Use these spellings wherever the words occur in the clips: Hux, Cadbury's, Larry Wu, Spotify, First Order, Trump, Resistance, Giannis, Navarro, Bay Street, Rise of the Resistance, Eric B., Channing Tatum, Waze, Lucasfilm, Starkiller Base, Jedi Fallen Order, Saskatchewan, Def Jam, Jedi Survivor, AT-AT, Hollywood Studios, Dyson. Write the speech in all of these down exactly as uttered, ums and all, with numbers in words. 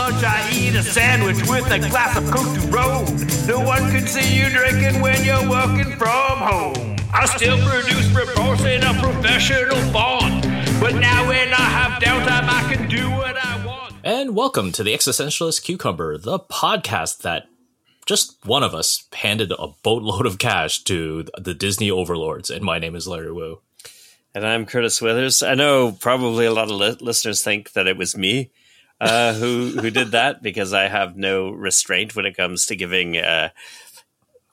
lunch I eat a sandwich with a glass of Coke to roll. No one can see you drinking when you're working from home. I still produce reports in a professional font, but now when I have downtime I can do what I want. And welcome to the Existentialist Cucumber, the podcast that just one of us handed a boatload of cash to the Disney overlords. And my name is Larry Wu. And I'm Curtis Withers. I know probably a lot of li- listeners think that it was me uh, who who did that, because I have no restraint when it comes to giving uh,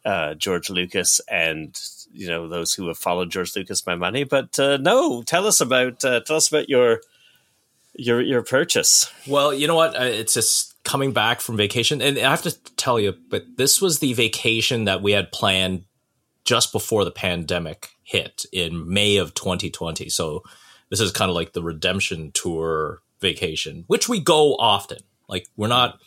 uh, George Lucas and you know those who have followed George Lucas my money. But uh, no, tell us about uh, tell us about your your your purchase. Well, you know what? It's just coming back from vacation, and I have to tell you, but this was the vacation that we had planned just before the pandemic hit in May of twenty twenty. So this is kind of like the redemption tour vacation, which we go often. Like we're not,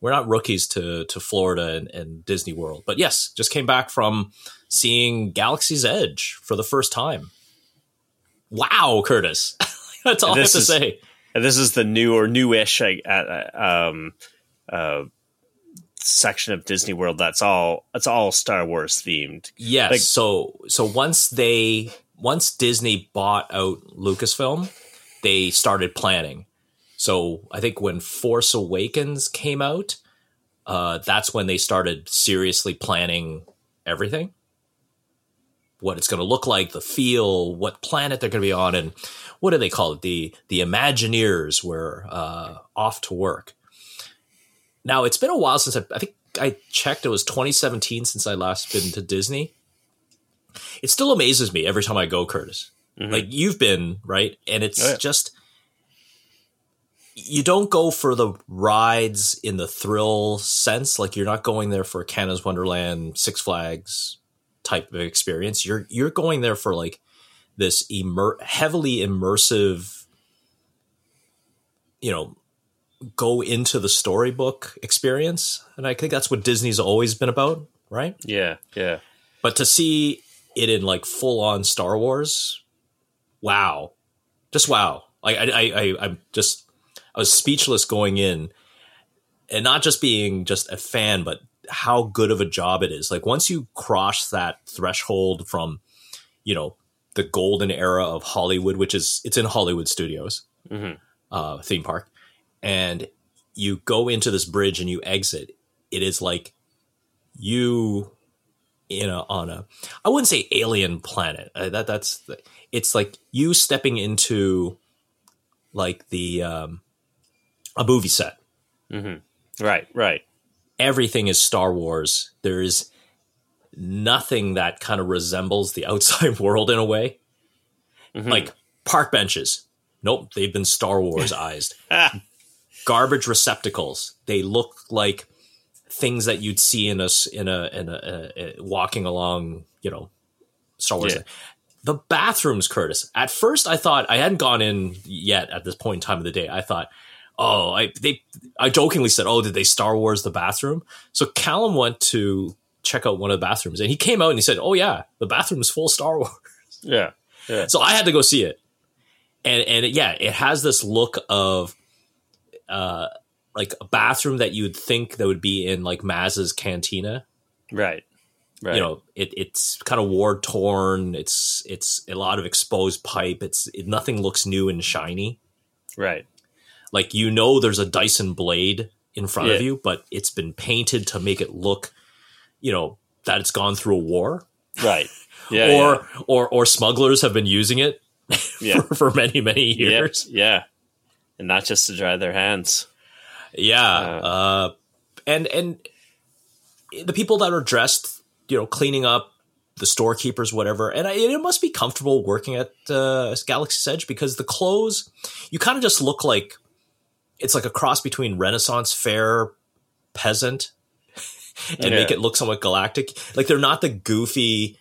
we're not rookies to, to Florida and, and Disney World, but yes, just came back from seeing Galaxy's Edge for the first time. Wow, Curtis. That's all I have to say. And this is the new or newish, uh, um, uh, section of Disney World that's all it's all Star Wars themed. Yes. Like, so so once they once Disney bought out Lucasfilm, they started planning. So I think when Force Awakens came out, uh, that's when they started seriously planning everything. What it's going to look like, the feel, what planet they're going to be on, and what do they call it? The the Imagineers were uh, off to work. Now, it's been a while since I, I think I checked. It was twenty seventeen since I last been to Disney. It still amazes me every time I go, Curtis. Mm-hmm. Like you've been, right? And it's oh, yeah. just, you don't go for the rides in the thrill sense. Like you're not going there for Canada's Wonderland, Six Flags type of experience. You're, you're going there for like this immer- heavily immersive, you know, go into the storybook experience. And I think that's what Disney's always been about, right? Yeah, yeah. But to see it in like full-on Star Wars, wow. Just wow. Like I, I, I, I'm just, I was speechless going in, and not just being just a fan, but how good of a job it is. Like once you cross that threshold from, you know, the golden era of Hollywood, which is, it's in Hollywood Studios, mm-hmm. uh, theme park. And you go into this bridge and you exit. It is like you, you know, on a, I wouldn't say alien planet. Uh, that that's, the, it's like you stepping into like the um, a movie set. Mm-hmm. Right, right. Everything is Star Wars. There is nothing that kind of resembles the outside world in a way. Mm-hmm. Like park benches. Nope, they've been Star Wars-ized. Garbage receptacles. They look like things that you'd see in a in a in a, a, a walking along, you know, Star Wars. Yeah. The bathrooms, Curtis. At first, I thought I hadn't gone in yet. At this point in time of the day, I thought, oh, I they I jokingly said, oh, did they Star Wars the bathroom? So Callum went to check out one of the bathrooms, and he came out and he said, oh yeah, the bathroom is full Star Wars. Yeah, yeah. So I had to go see it, and and it, yeah, it has this look of. Uh, like a bathroom that you'd think that would be in like Maz's cantina, right? Right. You know, it it's kind of war torn. It's it's a lot of exposed pipe. It's it, nothing looks new and shiny, right? Like you know, there's a Dyson blade in front yeah. of you, but it's been painted to make it look, you know, that it's gone through a war, right? Yeah. or yeah. or or smugglers have been using it yeah. for, for many many years. Yep. Yeah. And not just to dry their hands. Yeah. Uh, and and the people that are dressed, you know, cleaning up, the storekeepers, whatever. And I, it must be comfortable working at uh, Galaxy's Edge, because the clothes, you kind of just look like, it's like a cross between Renaissance fair peasant and yeah. make it look somewhat galactic. Like they're not the goofy,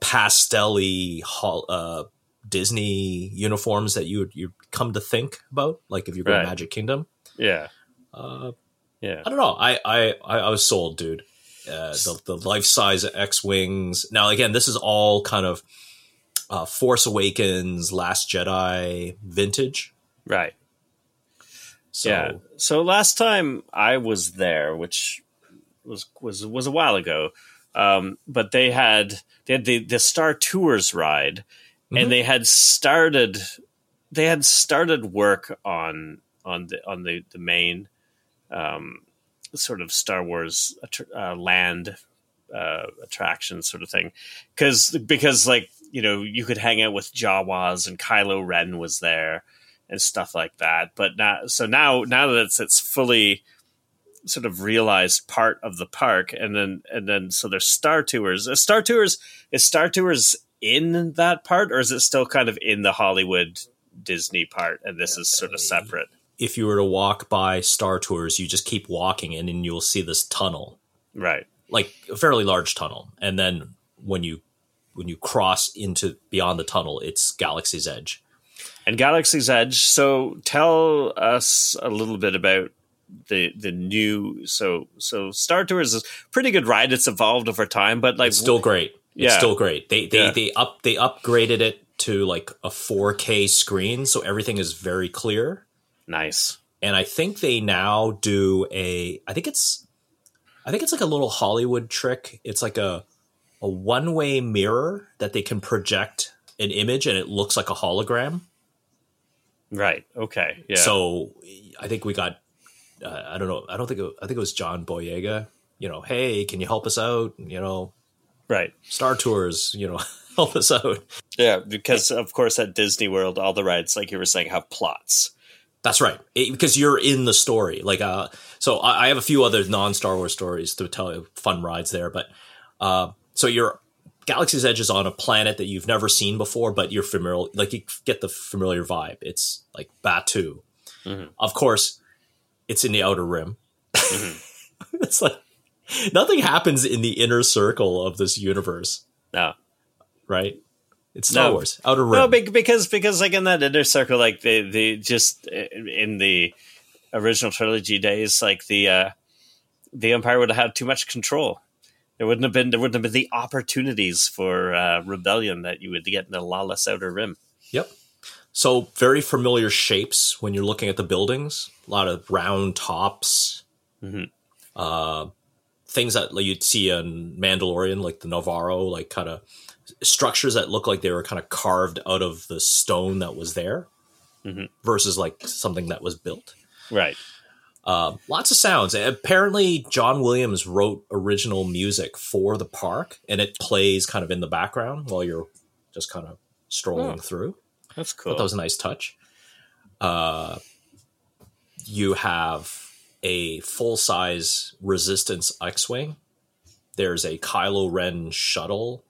pastel-y uh, Disney uniforms that you would you come to think about, like if you go right. to Magic Kingdom. Yeah. Uh, yeah. I don't know. I, I, I was sold, dude. Uh, the, the life-size X-Wings. Now, again, this is all kind of uh, Force Awakens, Last Jedi vintage. Right. So. Yeah. So last time I was there, which was was was a while ago, um, but they had they had the, the Star Tours ride, mm-hmm. and they had started they had started work on on the on the the main um, sort of Star Wars uh, land uh, attraction sort of thing, because because like. You know, you could hang out with Jawas, and Kylo Ren was there and stuff like that. But now, so now, now that it's, it's fully sort of realized part of the park, and then and then so there's Star Tours. Is Star Tours is Star Tours in that part, or is it still kind of in the Hollywood Disney part? And this yeah, is sort of separate. If you were to walk by Star Tours, you just keep walking, and then you'll see this tunnel, right? Like a fairly large tunnel, and then when you when you cross into beyond the tunnel, it's Galaxy's Edge. And Galaxy's Edge. So tell us a little bit about the, the new, so, so Star Tours is a pretty good ride. It's evolved over time, but like, it's still great. It's yeah. still great. They, they, yeah. they up, they upgraded it to like a four K screen. So everything is very clear. Nice. And I think they now do a, I think it's, I think it's like a little Hollywood trick. It's like a, a one-way mirror that they can project an image and it looks like a hologram. Right. Okay. Yeah. So I think we got, uh, I don't know. I don't think, it, I think it was John Boyega, you know, hey, can you help us out? You know, right. Star Tours, you know, help us out. Yeah. Because of course at Disney World, all the rides, like you were saying, have plots. That's right. It, because you're in the story. Like, uh, so I, I have a few other non-Star Wars stories to tell you, fun rides there, but, uh, so your Galaxy's Edge is on a planet that you've never seen before, but you're familiar, like you get the familiar vibe. It's like Batuu. Mm-hmm. Of course, it's in the Outer Rim. Mm-hmm. It's like nothing happens in the inner circle of this universe. No. Right? It's Star no. Wars, Outer Rim. No, because, because like in that inner circle, like they, they just in the original trilogy days, like the, uh, the Empire would have had too much control. There wouldn't have been there wouldn't have been the opportunities for uh, rebellion that you would get in the lawless Outer Rim. Yep. So very familiar shapes when you're looking at the buildings. A lot of round tops, mm-hmm. uh, things that you'd see in Mandalorian, like the Navarro, like kind of structures that look like they were kind of carved out of the stone that was there, mm-hmm. versus like something that was built. Right. Uh, lots of sounds. Apparently, John Williams wrote original music for the park, and it plays kind of in the background while you're just kind of strolling oh, through. That's cool. I thought that was a nice touch. Uh, you have a full-size Resistance X-Wing. There's a Kylo Ren shuttle,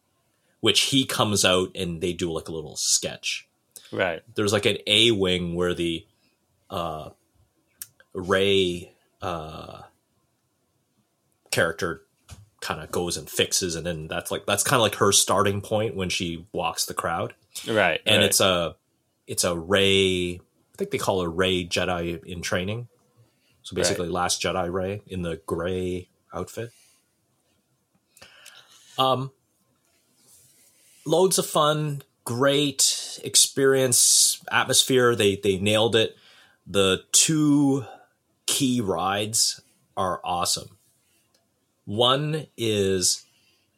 which he comes out and they do like a little sketch. Right. There's like an A-Wing where the... Uh, Rey uh, character kind of goes and fixes, and then that's like that's kind of like her starting point when she walks the crowd, right? And right. it's a it's a Rey, I think they call her Rey Jedi in training, so basically right. Last Jedi Rey in the gray outfit. Um, loads of fun, great experience, atmosphere. They they nailed it. The two key rides are awesome. One is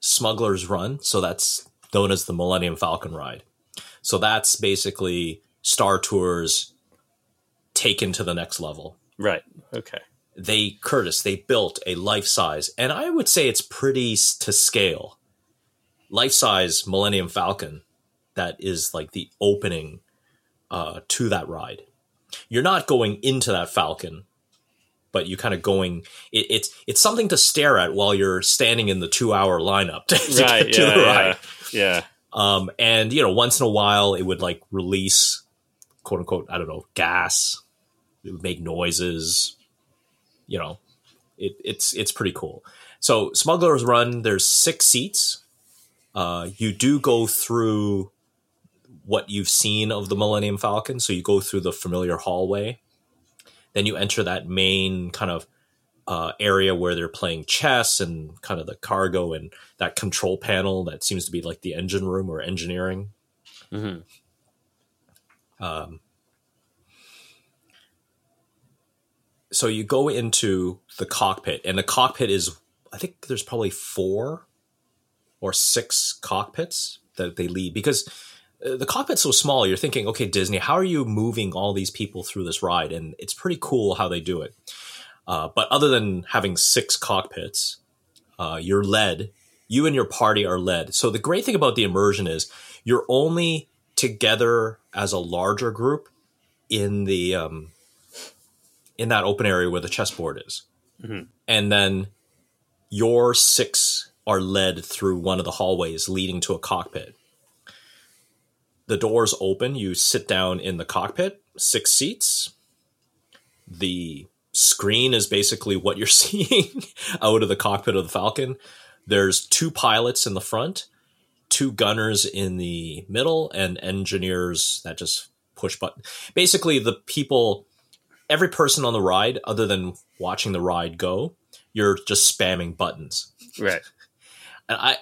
Smuggler's Run, so that's known as the Millennium Falcon ride. So that's basically Star Tours taken to the next level. Right. Okay. They, Curtis, they built a life-size, and I would say it's pretty to scale, life-size Millennium Falcon that is like the opening uh, to that ride. You're not going into that Falcon, but you kind of going. It, it's it's something to stare at while you're standing in the two hour lineup to, to right, get to yeah, the ride. Yeah, yeah. Um, and you know, once in a while, it would like release, quote unquote, I don't know, gas. It would make noises. You know, it, it's it's pretty cool. So Smuggler's Run, there's six seats. Uh, you do go through what you've seen of the Millennium Falcon. So you go through the familiar hallway, then you enter that main kind of uh, area where they're playing chess and kind of the cargo and that control panel that seems to be like the engine room or engineering. Mm-hmm. Um, so you go into the cockpit, and the cockpit is, I think there's probably four or six cockpits that they lead, because the cockpit's so small. You're thinking, okay, Disney, how are you moving all these people through this ride? And it's pretty cool how they do it. Uh, but other than having six cockpits, uh, you're led. You and your party are led. So the great thing about the immersion is you're only together as a larger group in the um, in that open area where the chessboard is. Mm-hmm. And then your six are led through one of the hallways leading to a cockpit. The doors open. You sit down in the cockpit, six seats. The screen is basically what you're seeing out of the cockpit of the Falcon. There's two pilots in the front, two gunners in the middle, and engineers that just push button. Basically, the people, every person on the ride, other than watching the ride go, you're just spamming buttons. Right. And I,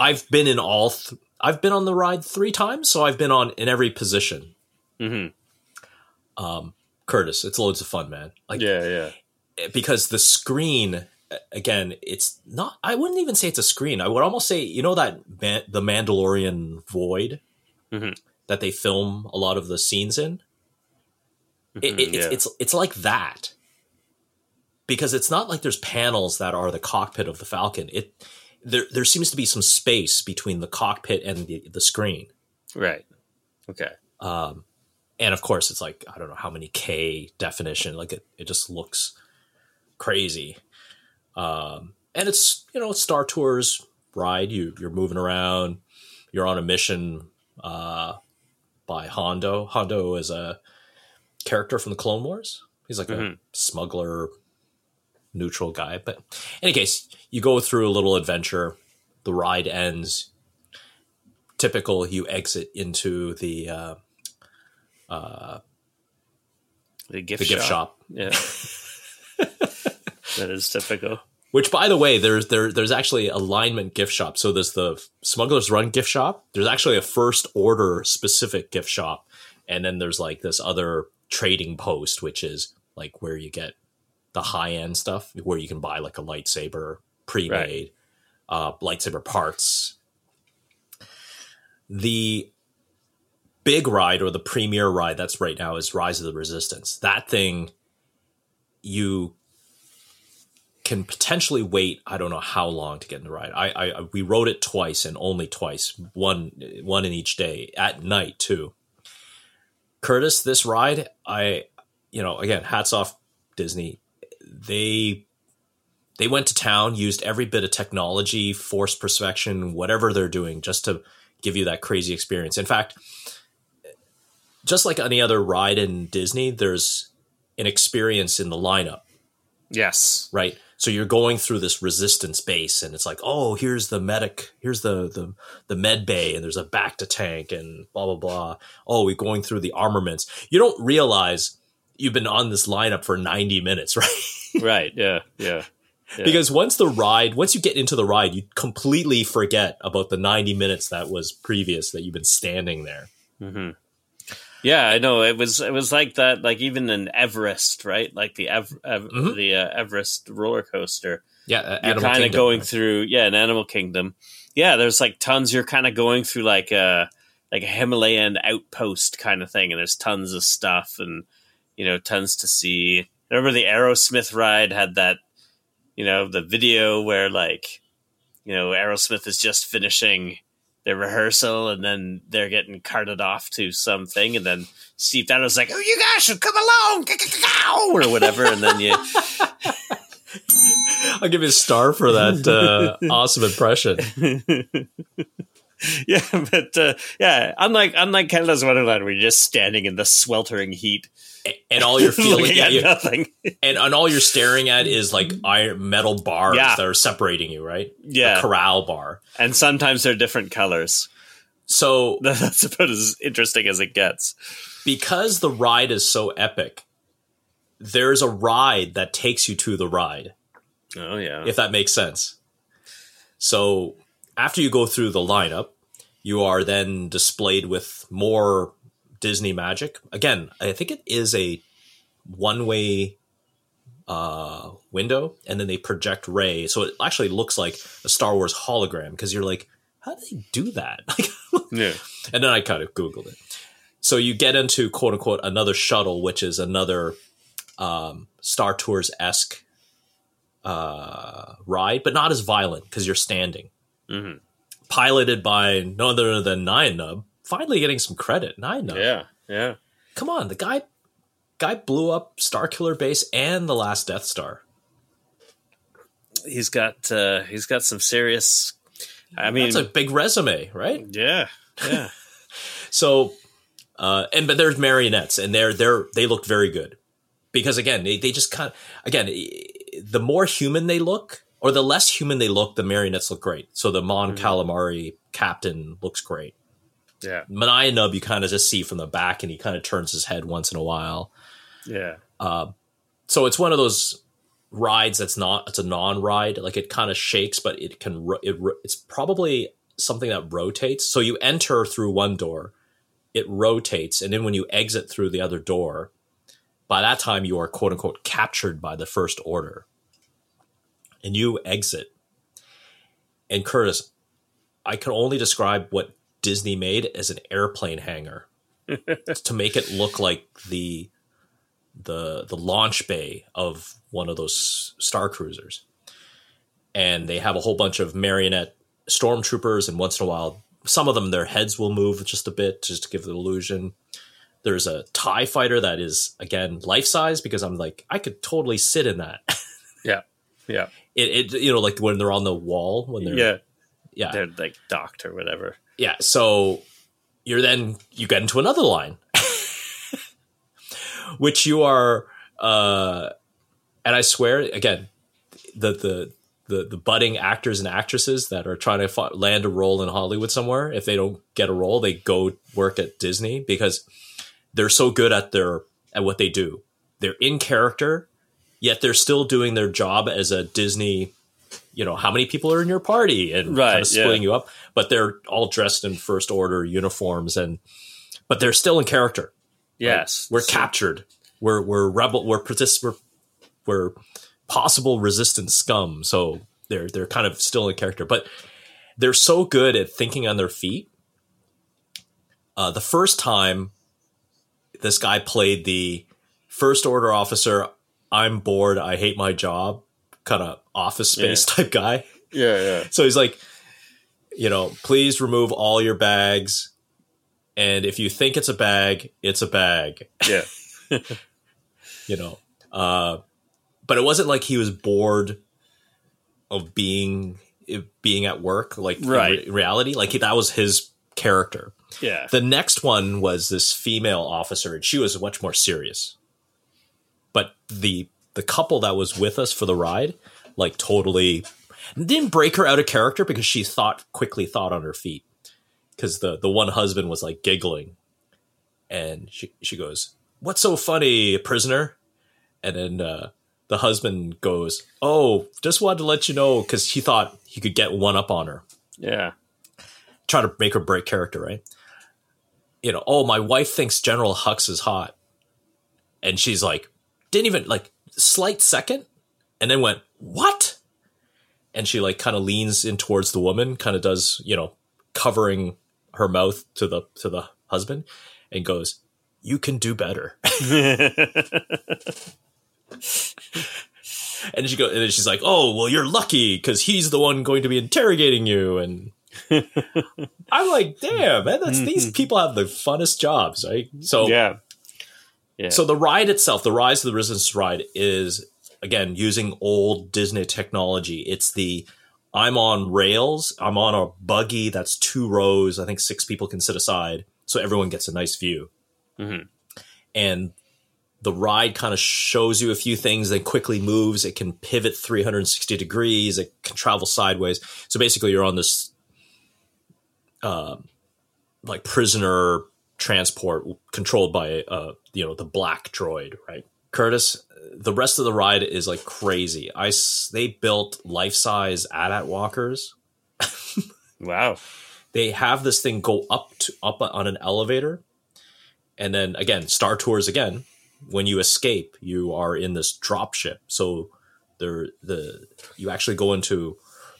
I've been in all... Th- I've been on the ride three times, so I've been on in every position. Mm-hmm. Um, Curtis, it's loads of fun, man. Like, yeah, yeah. Because the screen, again, it's not... I wouldn't even say it's a screen. I would almost say, you know that man, the Mandalorian void mm-hmm. that they film a lot of the scenes in? Mm-hmm, it, it, yeah. it's, it's it's like that. Because it's not like there's panels that are the cockpit of the Falcon. It... There there seems to be some space between the cockpit and the, the screen. Right. Okay. Um, and of course, it's like, I don't know how many K definition. Like, it, it just looks crazy. Um, and it's, you know, it's Star Tours ride. You, you're moving around. You're on a mission uh, by Hondo. Hondo is a character from the Clone Wars. He's like mm-hmm. a smuggler, neutral guy. But in any case, you go through a little adventure, the ride ends, typical, you exit into the uh uh the gift the shop, gift shop. Yeah. That is typical. Which, by the way, there's there there's actually alignment gift shop. So there's the Smuggler's Run gift shop, there's actually a First Order specific gift shop, and then there's like this other trading post, which is like where you get the high-end stuff, where you can buy like a lightsaber pre-made, right. uh, lightsaber parts. The big ride, or the premier ride that's right now, is Rise of the Resistance. That thing, you can potentially wait, I don't know how long to get in the ride. I, I we rode it twice, and only twice, one one in each day, at night too. Curtis, this ride, I, you know, again, hats off Disney. They they went to town, used every bit of technology, force perception, whatever they're doing, just to give you that crazy experience. In fact, just like any other ride in Disney, there's an experience in the lineup. Yes. Right? So you're going through this resistance base, and it's like, oh, here's the medic, here's the the, the med bay, and there's a back to tank, and blah, blah, blah. Oh, we're going through the armaments. You don't realize you've been on this lineup for ninety minutes, right? Right. Yeah, yeah. Yeah. Because once the ride, once you get into the ride, you completely forget about the ninety minutes that was previous that you've been standing there. Mm-hmm. Yeah, I know. It was, it was like that, like even in Everest, right? Like the, Ev- Ev- mm-hmm. the uh, Everest roller coaster. Yeah. Uh, you're kind of going right? through, yeah, an Animal Kingdom. Yeah. There's like tons. You're kind of going through like a, like a Himalayan outpost kind of thing. And there's tons of stuff, and, you know, tons to see. Remember the Aerosmith ride had that, you know, the video where like, you know, Aerosmith is just finishing their rehearsal, and then they're getting carted off to something, and then Steve Thanos like, "Oh, you guys should come along," or whatever, and then you. I'll give you a star for that uh, awesome impression. Yeah, but uh, yeah, unlike unlike Canada's Wonderland, where you're just standing in the sweltering heat. And all you're feeling at, you, nothing. and, and all you're staring at is like iron metal bars yeah. that are separating you, right? Yeah. A corral bar. And sometimes they're different colors. So that's about as interesting as it gets. Because the ride is so epic, there's a ride that takes you to the ride. Oh, yeah. If that makes sense. So after you go through the lineup, you are then displayed with more Disney magic. Again, I think it is a one-way uh, window, and then they project Rey. So it actually looks like a Star Wars hologram, because you're like, how do they do that? Yeah. And then I kind of Googled it. So you get into, quote unquote, another shuttle, which is another um, Star Tours-esque uh, ride, but not as violent because you're standing. Mm-hmm. Piloted by none other than Nien Nunb. Finally getting some credit, Nien Nunb. Yeah, yeah. Come on, the guy guy blew up Starkiller Base and the last Death Star. He's got uh, he's got some serious. I mean, that's a big resume, right? Yeah, yeah. So, uh, and but there's marionettes, and they're they're they look very good because again they they just kind of, again the more human they look. Or the less human they look, the marionettes look great. So the Mon mm-hmm. Calamari captain looks great. Yeah. Nien Nunb, you kind of just see from the back, and he kind of turns his head once in a while. Yeah. Uh, so it's one of those rides that's not, it's a non-ride. Like it kind of shakes, but it can, ro- it ro- it's probably something that rotates. So you enter through one door, it rotates. And then when you exit through the other door, by that time you are quote unquote captured by the First Order. And you exit. And Curtis, I can only describe what Disney made as an airplane hangar to make it look like the the the launch bay of one of those Star Cruisers. And they have a whole bunch of marionette stormtroopers, and once in a while, some of them, their heads will move just a bit, just to give the illusion. There's a TIE fighter that is, again, life-size, because I'm like, I could totally sit in that. Yeah. Yeah. It, it you know, like when they're on the wall, when they're yeah, yeah. they're like docked or whatever. Yeah. So you're then you get into another line, which you are, uh, and I swear again, the the the the budding actors and actresses that are trying to f- land a role in Hollywood somewhere, if they don't get a role, they go work at Disney because they're so good at their at what they do. They're in character. Yet they're still doing their job as a Disney, you know, how many people are in your party and right, kind of splitting yeah. you up. But they're all dressed in First Order uniforms, and but they're still in character. Yes, right? We're so. captured. We're we're rebel. We're we're we're possible resistance scum. So they're they're kind of still in character, but they're so good at thinking on their feet. Uh, the first time, this guy played the First Order officer. I'm bored. I hate my job. Kind of Office Space yeah. type guy. Yeah, yeah. So he's like, you know, please remove all your bags. And if you think it's a bag, it's a bag. Yeah. You know, uh, but it wasn't like he was bored of being being at work. Like right. in re- reality, like he, that was his character. Yeah. The next one was this female officer, and she was much more serious. But the the couple that was with us for the ride, like totally didn't break her out of character because she thought quickly thought on her feet. Because the, the one husband was like giggling. And she, she goes, "What's so funny, prisoner?" And then uh, the husband goes, "Oh, just wanted to let you know," because he thought he could get one up on her. Yeah. Try to make her break character, right? You know, "Oh, my wife thinks General Hux is hot." And she's like, didn't even like slight second and then went, "What?" And she like kind of leans in towards the woman, kind of does, you know, covering her mouth to the, to the husband and goes, "You can do better." And she goes, and then she's like, "Oh, well, you're lucky because he's the one going to be interrogating you." And I'm like, damn, man, that's, mm-hmm. these people have the funnest jobs. Right. So, yeah. Yeah. So the ride itself, the Rise of the Resistance ride is, again, using old Disney technology. It's the I'm on rails. I'm on a buggy that's two rows. I think six people can sit aside. So everyone gets a nice view. Mm-hmm. And the ride kind of shows you a few things, then quickly moves. It can pivot three hundred sixty degrees. It can travel sideways. So basically you're on this uh, like prisoner transport controlled by uh you know the black droid, right? Curtis, the rest of the ride is like crazy. I they built life-size AT-AT walkers. Wow. They have this thing go up to up on an elevator, and then again Star Tours again when you escape, you are in this dropship. So there, the you actually go into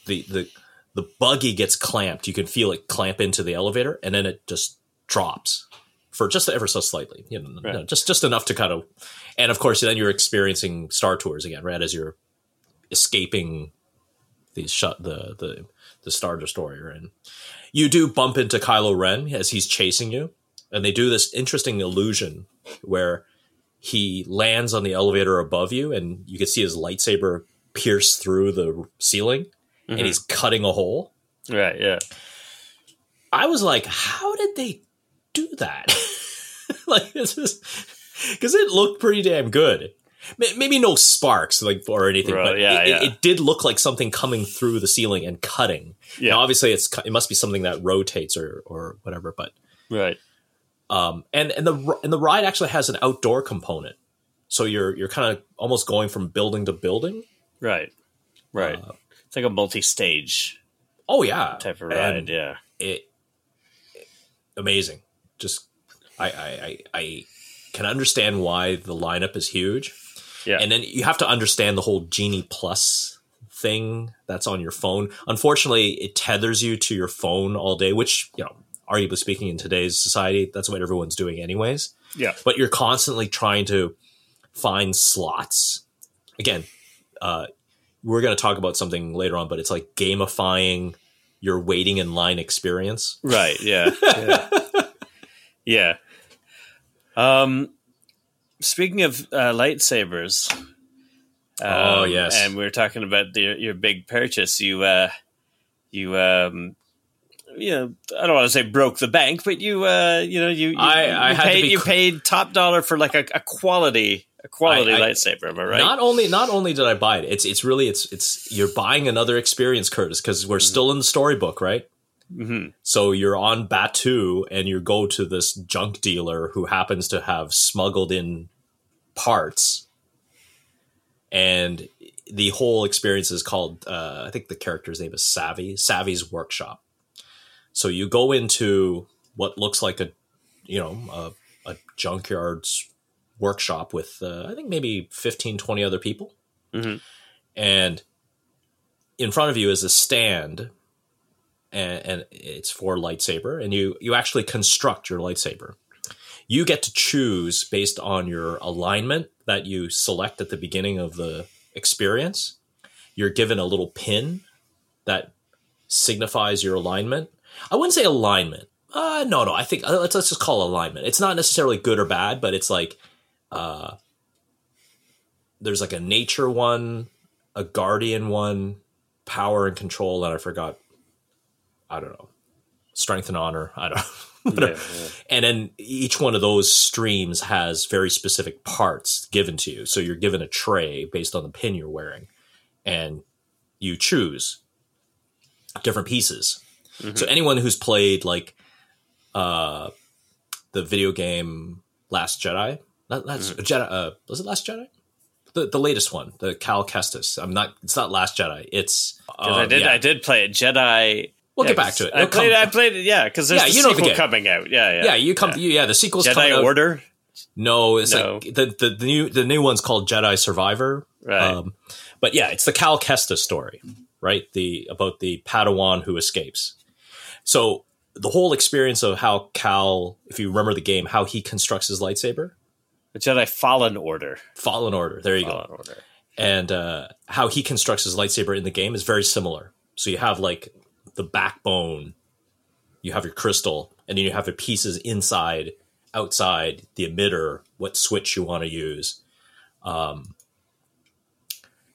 the the the buggy gets clamped. You can feel it clamp into the elevator, and then it just drops for just ever so slightly, you know, right. just just enough to kind of. And of course, then you're experiencing Star Tours again, right? As you're escaping the shut the the the Star Destroyer, and you do bump into Kylo Ren as he's chasing you, and they do this interesting illusion where he lands on the elevator above you, and you can see his lightsaber pierce through the ceiling, mm-hmm. and he's cutting a hole. Right. Yeah. I was like, how did they do that? Like, this is because it looked pretty damn good. Maybe no sparks like or anything, right, but yeah, it, yeah. It, it did look like something coming through the ceiling and cutting. Yeah. Now, obviously, it's it must be something that rotates or or whatever. But right, um, and and the and the ride actually has an outdoor component, so you're you're kind of almost going from building to building. Right, right. Uh, it's like a multi-stage. Oh yeah, type of ride. And yeah, it, it amazing. Just I I I. I can understand why the lineup is huge. Yeah. And then you have to understand the whole Genie Plus thing that's on your phone. Unfortunately, it tethers you to your phone all day, which, you know, arguably speaking in today's society, that's what everyone's doing anyways. Yeah. But you're constantly trying to find slots. Again, uh, we're going to talk about something later on, but it's like gamifying your waiting in line experience. Right. Yeah. Yeah. Yeah. Um, speaking of uh, lightsabers, um, oh yes, and we were talking about the, your big purchase. You, uh, you, um, you know, I don't want to say broke the bank, but you, uh, you know, you, you, I, you I paid, had to be you cl- paid top dollar for like a, a quality, a quality I, I, lightsaber. Am I right? Not only, not only did I buy it, it's, it's really, it's, it's, you're buying another experience, Curtis, because we're mm-hmm. still in the storybook, right? Mm-hmm. So you're on Batuu and you go to this junk dealer who happens to have smuggled in parts, and the whole experience is called uh, I think the character's name is Savvy Savvy's Workshop. So you go into what looks like a you know a, a junkyard's workshop with uh, I think maybe fifteen, twenty other people, mm-hmm. and in front of you is a stand. And it's for lightsaber, and you, you actually construct your lightsaber. You get to choose based on your alignment that you select at the beginning of the experience. You're given a little pin that signifies your alignment. I wouldn't say alignment. Uh, no, no, I think let's let's just call it alignment. It's not necessarily good or bad, but it's like uh, there's like a nature one, a guardian one, power and control that I forgot. I don't know, strength and honor. I don't know. Yeah, yeah. And then each one of those streams has very specific parts given to you. So you're given a tray based on the pin you're wearing, and you choose different pieces. Mm-hmm. So anyone who's played like uh, the video game Last Jedi, not Last mm-hmm. Jedi, uh, was it Last Jedi? The, the latest one, the Cal Kestis. I'm not. It's not Last Jedi. It's uh, I did. Yeah. I did play it. Jedi. We'll yeah, get back to it. It'll I played. Come. I played it. Yeah, because there's yeah, the you know sequel the coming out. Yeah, yeah. Yeah, you come. Yeah, you, yeah the sequel's Jedi coming out. Jedi Order. No, it's no. like the, the the new the new one's called Jedi Survivor. Right. Um, but yeah, it's the Cal Kestis story, right? The about the Padawan who escapes. So the whole experience of how Cal, if you remember the game, how he constructs his lightsaber, the Jedi Fallen Order. Fallen Order. There you Fallen go. Order. And uh, how he constructs his lightsaber in the game is very similar. So you have like. The backbone, you have your crystal, and then you have the pieces inside, outside, the emitter, what switch you want to use. Um,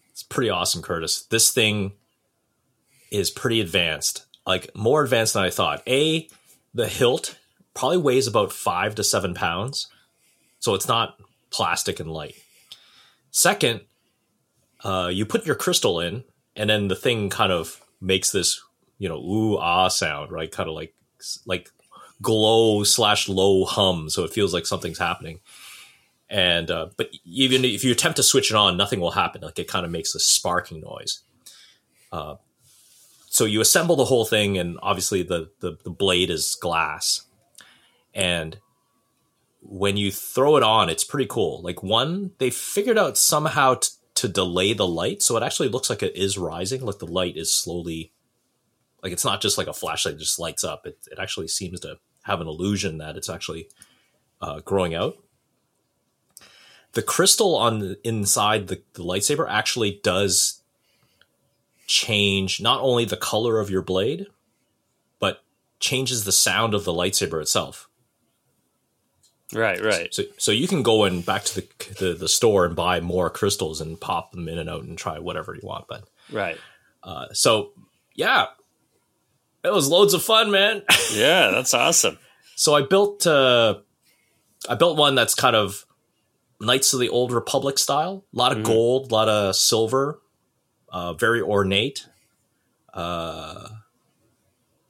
it's pretty awesome, Curtis. This thing is pretty advanced, like more advanced than I thought. A, the hilt probably weighs about five to seven pounds, so it's not plastic and light. Second, uh, you put your crystal in, and then the thing kind of makes this you know, ooh, ah sound, right? Kind of like like glow slash low hum. So it feels like something's happening. And uh, but even if you attempt to switch it on, nothing will happen. Like it kind of makes a sparking noise. Uh, so you assemble the whole thing, and obviously the, the, the blade is glass. And when you throw it on, it's pretty cool. Like, one, they figured out somehow t- to delay the light, so it actually looks like it is rising. Like, the light is slowly, like, it's not just like a flashlight that just lights up. It, it actually seems to have an illusion that it's actually uh, growing out. The crystal on the, inside the, the lightsaber actually does change not only the color of your blade, but changes the sound of the lightsaber itself. Right, right. So, so you can go in back to the, the the store and buy more crystals and pop them in and out and try whatever you want. But right. Uh, so yeah, it was loads of fun, man. Yeah, that's awesome. So I built uh, I built one that's kind of Knights of the Old Republic style. A lot of mm-hmm. gold, a lot of silver, uh, very ornate. Uh,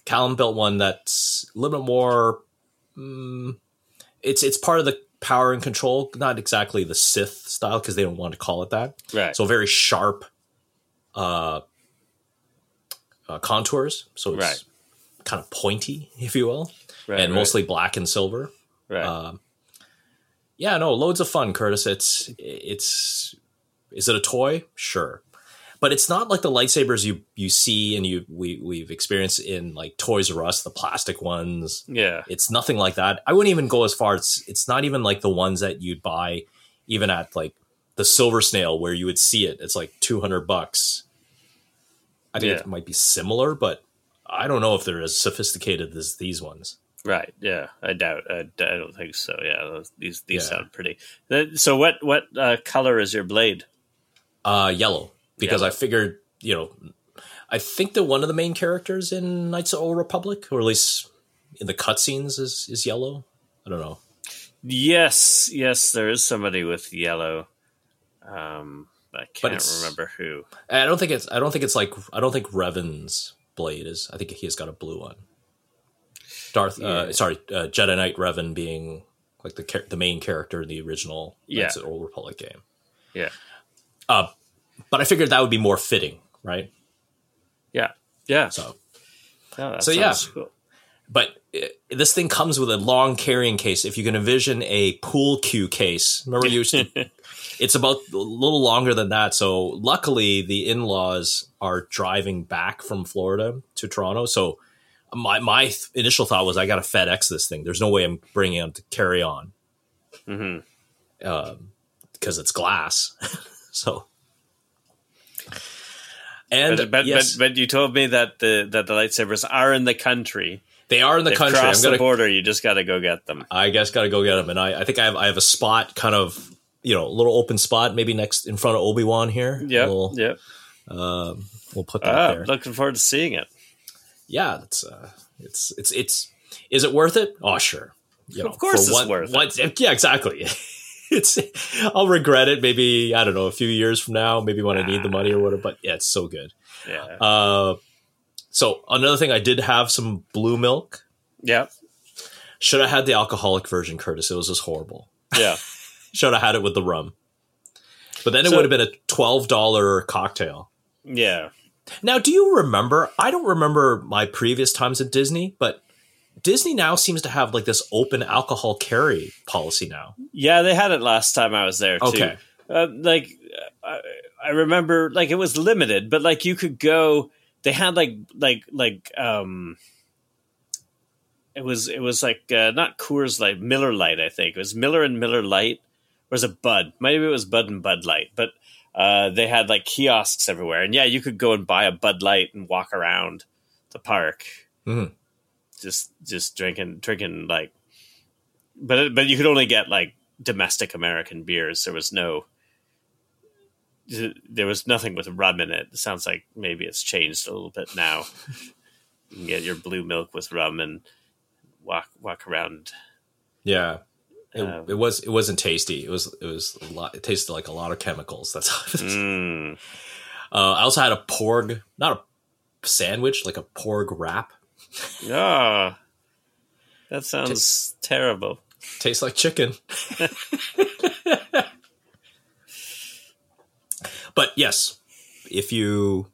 Callum built one that's a little bit more. Um, It's it's part of the power and control, not exactly the Sith style because they don't want to call it that. Right. So very sharp uh, uh, contours. So it's right. kind of pointy, if you will, right, and right. mostly black and silver. Right. Um, yeah, no, loads of fun, Curtis. It's it's is it a toy? Sure, but it's not like the lightsabers you you see and you we we've experienced in like Toys R Us, the plastic ones. Yeah, it's nothing like that. I wouldn't even go as far. It's it's not even like the ones that you'd buy, even at like the Silver Snail, where you would see it. It's like two hundred bucks. I think yeah. it might be similar, but I don't know if they're as sophisticated as these ones. Right. Yeah, I doubt. I, I don't think so. Yeah, those, these these yeah. sound pretty. So what what uh, color is your blade? Uh, yellow. Because yeah. I figured, you know, I think that one of the main characters in Knights of the Old Republic, or at least in the cutscenes, is, is yellow. I don't know. Yes, yes, there is somebody with yellow. Um, I can't remember who. I don't think it's. I don't think it's like. I don't think Revan's blade is. I think he has got a blue one. Darth. Yeah. Uh, sorry, uh, Jedi Knight Revan being like the the main character in the original yeah. Knights of the Old Republic game. Yeah. Uh, But I figured that would be more fitting, right? Yeah, yeah. So, no, that so yeah. Cool. But it, this thing comes with a long carrying case. If you can envision a pool cue case, remember you used to, it's about a little longer than that. So luckily, the in-laws are driving back from Florida to Toronto. So my my th- initial thought was, I got to FedEx this thing. There's no way I'm bringing it to carry on, because mm-hmm. um, it's glass. So. And but, but, yes. but, but you told me that the that the lightsabers are in the country. They are in the They've country. Across the border, you just got to go get them. I guess got to go get them, and I, I think I have I have a spot, kind of you know, a little open spot, maybe next in front of Obi-Wan here. Yeah, we'll, yeah. Uh, we'll put that ah, there. Looking forward to seeing it. Yeah, it's uh, it's it's it's. Is it worth it? Oh, sure. You know, of course, it's one, worth one, it. Yeah, exactly. It's, I'll regret it. Maybe, I don't know, a few years from now, maybe when ah. I need the money or whatever, but yeah, it's so good. Yeah. Uh, so another thing, I did have some blue milk. Yeah. Should have had the alcoholic version, Curtis. It was just horrible. Yeah. Should have had it with the rum, but then it so, would have been a twelve dollars cocktail. Yeah. Now, do you remember, I don't remember my previous times at Disney, but Disney now seems to have like this open alcohol carry policy now. Yeah, they had it last time I was there too. Okay. Uh, like I, I remember, like it was limited, but like you could go. They had like like like um, it was it was like uh, not Coors Light, Miller Lite. I think it was Miller and Miller Lite. Or was it Bud? Maybe it was Bud and Bud Light, but uh, they had like kiosks everywhere, and yeah, you could go and buy a Bud Light and walk around the park. Mm-hmm. Just, just drinking, drinking like, but but you could only get like domestic American beers. There was no, there was nothing with rum in it. It sounds like maybe it's changed a little bit now. You can get your blue milk with rum and walk walk around. Yeah, it, um, it was it wasn't tasty. It was it was a lot, it tasted like a lot of chemicals. That's how it is. Mm. Uh, I also had a porg, not a sandwich, like a porg wrap. Yeah, oh, that sounds Just, terrible. Tastes like chicken. But yes, if you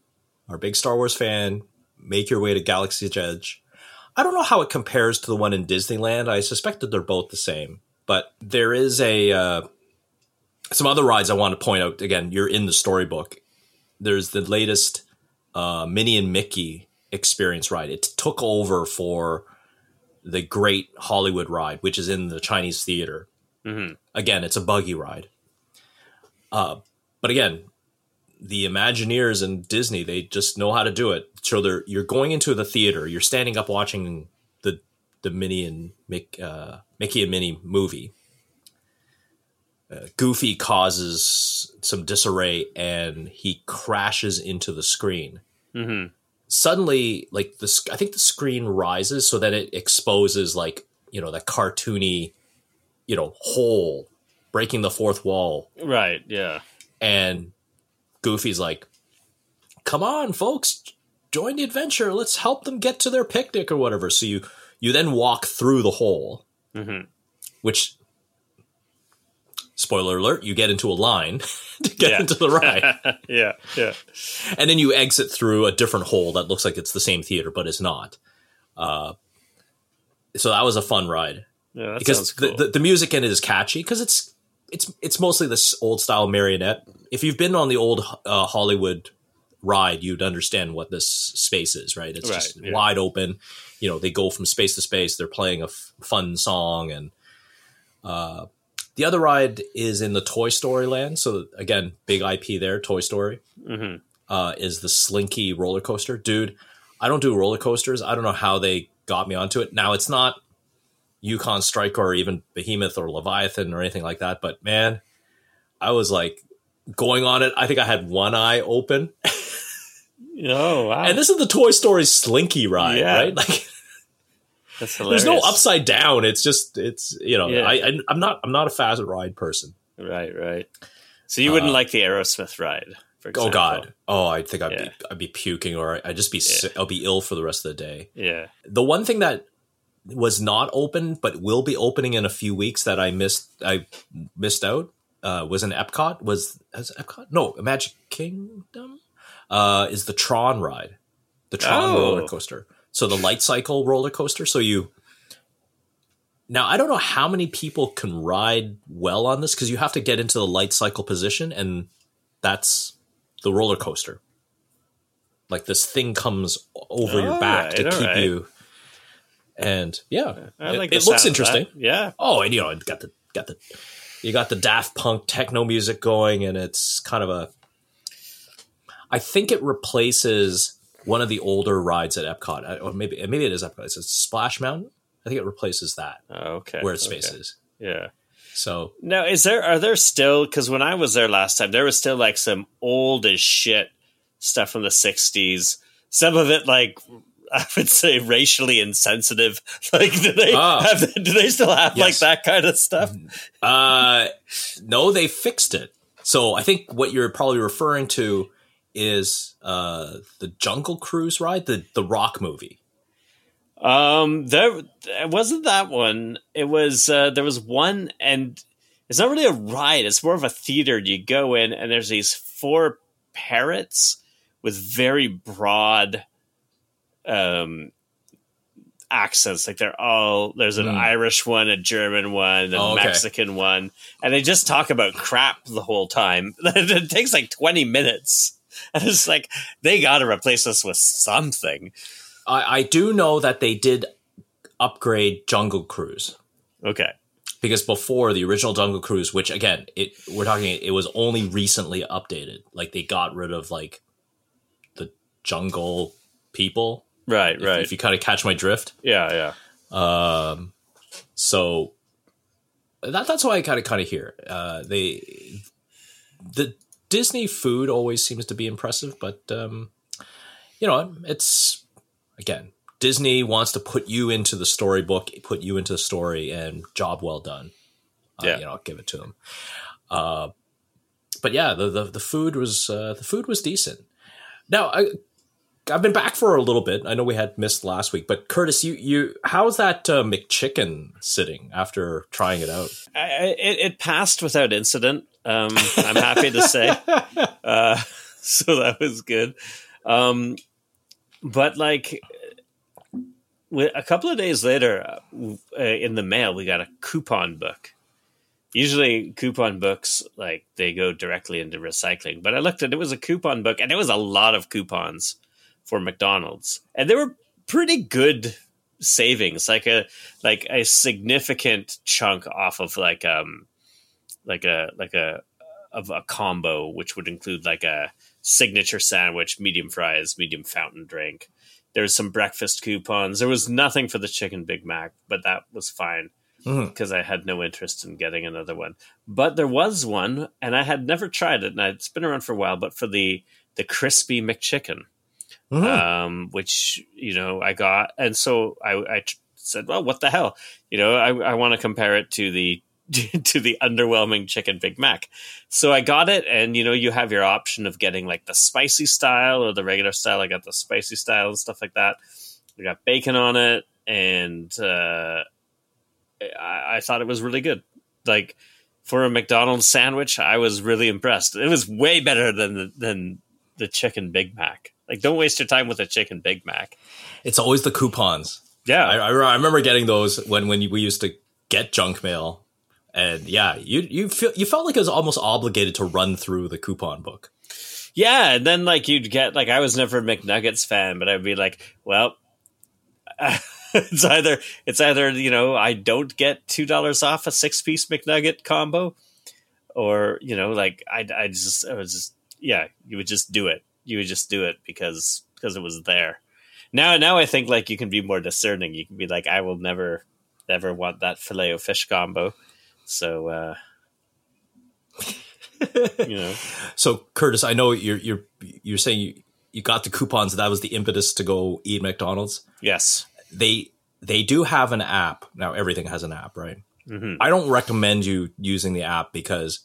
are a big Star Wars fan, make your way to Galaxy's Edge. I don't know how it compares to the one in Disneyland. I suspect that they're both the same. But there is a uh, some other rides I want to point out. Again, you're in the storybook. There's the latest uh, Minnie and Mickey experience ride. It took over for the Great Hollywood Ride, which is in the Chinese theater. Mm-hmm. Again, it's a buggy ride. Uh, but again, the Imagineers and Disney, they just know how to do it. So they're, you're going into the theater, you're standing up watching the the Minnie and Mick, uh, Mickey and Minnie movie. Uh, Goofy causes some disarray and he crashes into the screen. Mm-hmm. Suddenly, like the I think the screen rises so that it exposes, like, you know, that cartoony, you know, hole, breaking the fourth wall. Right. Yeah. And Goofy's like, come on, folks, join the adventure. Let's help them get to their picnic or whatever. So you, you then walk through the hole, mm-hmm. which, spoiler alert, you get into a line to get yeah. into the ride. yeah, yeah. And then you exit through a different hole that looks like it's the same theater, but it's not. Uh, so that was a fun ride. Yeah, that because sounds cool. the, the, the music in it is catchy because it's, It's it's mostly this old style marionette. If you've been on the old uh, Hollywood ride, you'd understand what this space is, right? It's right, just yeah. wide open. You know, they go from space to space. They're playing a f- fun song, and uh, the other ride is in the Toy Story land. So again, big I P there. Toy Story mm-hmm. uh, is the Slinky roller coaster, dude. I don't do roller coasters. I don't know how they got me onto it. Now it's not Yukon Striker or even Behemoth or Leviathan or anything like that. But man, I was like going on it. I think I had one eye open. Oh, wow. And this is the Toy Story Slinky ride, yeah. right? Like, that's hilarious. There's no upside down. It's just, it's, you know, yeah. I, I, I'm not, I'm not a fast ride person. Right. Right. So you wouldn't uh, like the Aerosmith ride, for example. Oh God. Oh, I think I'd yeah. be, I'd be puking or I'd just be, yeah. sick. I'll be ill for the rest of the day. Yeah. The one thing that was not open, but will be opening in a few weeks that I missed. I missed out. Uh, was in Epcot. Was, was Epcot? No, Magic Kingdom. Uh, is the Tron ride, the Tron oh. roller coaster. So the light cycle roller coaster. So you. Now I don't know how many people can ride well on this because you have to get into the light cycle position, and that's the roller coaster. Like this thing comes over all your back right, to keep right. you. And yeah, I like it, it looks interesting. Yeah. Oh, and you know, got the got the you got the Daft Punk techno music going, and it's kind of a. I think it replaces one of the older rides at Epcot, or maybe maybe it is Epcot. It's Splash Mountain. I think it replaces that. Oh, okay. Where its space okay. is. Yeah. So now, is there are there still? Because when I was there last time, there was still like some old as shit stuff from the sixties. Some of it like. I would say racially insensitive. Like, do they oh. have, do they still have yes. like that kind of stuff? Uh, no, they fixed it. So I think what you're probably referring to is uh, the Jungle Cruise ride, the the Rock movie. Um, there it wasn't that one. It was uh, there was one, and it's not really a ride. It's more of a theater. You go in, and there's these four parrots with very broad. Um, accents, like they're all there's an mm. Irish one, a German one, a oh, okay. Mexican one, and they just talk about crap the whole time. It takes like twenty minutes, and it's like they got to replace us with something. I, I do know that they did upgrade Jungle Cruise, okay, because before the original Jungle Cruise, which again, it we're talking, it was only recently updated. Like they got rid of like the jungle people. Right, right. If, if you kind of catch my drift. Yeah, yeah. Um, so that that's why I kind of kind of hear. Uh, they the Disney food always seems to be impressive, but um, you know, it's again, Disney wants to put you into the storybook, put you into the story, and job well done. Uh, yeah, you know, I'll give it to them. Uh, but yeah, the the, the food was uh, the food was decent. Now, I. I've been back for a little bit. I know we had missed last week, but Curtis, you, you, how's that uh, McChicken sitting after trying it out? I, it, it passed without incident. Um, I'm happy to say, uh, so that was good. Um, but like a couple of days later uh, in the mail, we got a coupon book Usually coupon books, like, they go directly into recycling. But I looked at it, it was a coupon book, and it was a lot of coupons for McDonald's. And they were pretty good savings, like a like a significant chunk off of like um like a like a of a combo, which would include like a signature sandwich, medium fries, medium fountain drink. There was some breakfast coupons. There was nothing for the chicken Big Mac, but that was fine. Because I had no interest in getting another one. But there was one, and I had never tried it, and it's been around for a while, but for the, the crispy McChicken, mm-hmm. um, which, you know, I got. And so I, I said, well, what the hell? You know, I, I want to compare it to the to the underwhelming chicken Big Mac. So I got it, and, you know, you have your option of getting, like, the spicy style or the regular style. I got the spicy style and stuff like that. I got bacon on it, and... Uh, I thought it was really good. Like, for a McDonald's sandwich, I was really impressed. It was way better than the, than the chicken Big Mac. Like, don't waste your time with a chicken Big Mac. It's always the coupons. Yeah. I, I remember getting those when, when we used to get junk mail. And yeah, you, you, feel, you felt like it was almost obligated to run through the coupon book. Yeah. And then, like, you'd get, like, I was never a McNuggets fan, but I'd be like, well... I, It's either, it's either, you know, I don't get two dollars off a six-piece McNugget combo, or, you know, like, I, I just, I was just, yeah, you would just do it. You would just do it because, because it was there. Now, now I think, like, you can be more discerning. You can be like, I will never, never want that Filet-O-Fish combo. So, uh, you know. So, Curtis, I know you're, you're, you're saying you, you got the coupons. That was the impetus to go eat McDonald's. Yes. They they do have an app. Now, everything has an app, right? Mm-hmm. I don't recommend you using the app because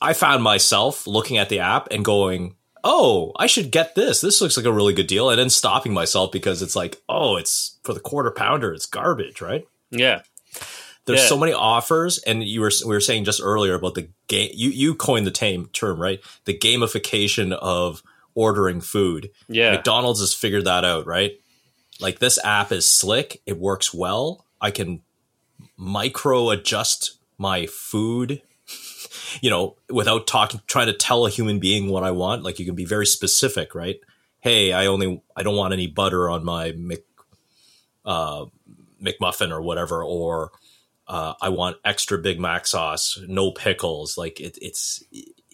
I found myself looking at the app and going, oh, I should get this. This looks like a really good deal. And then stopping myself because it's like, oh, it's for the quarter pounder. It's garbage, right? Yeah. There's yeah. so many offers. And you were we were saying just earlier about the game. You, you coined the tame term, right? The gamification of ordering food. Yeah. McDonald's has figured that out, right? Like, this app is slick. It works well. I can micro adjust my food, you know, without talking, trying to tell a human being what I want. Like, you can be very specific, right? Hey, I only, I don't want any butter on my Mc, uh, McMuffin or whatever, or uh, I want extra Big Mac sauce, no pickles. Like, it, it's,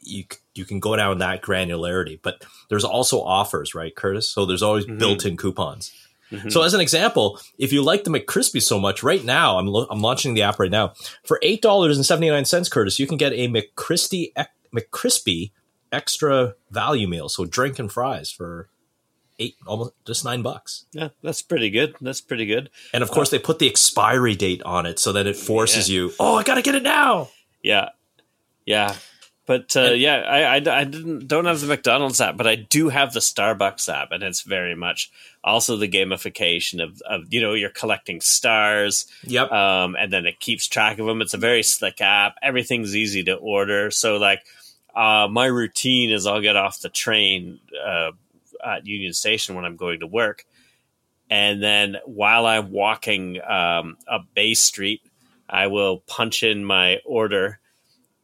you, you can go down that granularity, but there's also offers, right, Curtis? So there's always mm-hmm. built-in coupons. Mm-hmm. So as an example, if you like the McCrispy so much, right now, I'm lo- I'm launching the app right now. For eight dollars and seventy-nine cents, Curtis, you can get a McCrispy, ec- McCrispy extra value meal. So drink and fries for eight, almost just nine bucks. Yeah, that's pretty good. That's pretty good. And of course, uh, they put the expiry date on it so that it forces yeah. you, oh, I got to get it now. Yeah, yeah. But uh, and, yeah, I, I, I didn't don't have the McDonald's app, but I do have the Starbucks app, and it's very much also the gamification of, of you know, you're collecting stars, yep, um, and then it keeps track of them. It's a very slick app. Everything's easy to order. So, like, uh, my routine is I'll get off the train uh, at Union Station when I'm going to work, and then while I'm walking um, up Bay Street, I will punch in my order.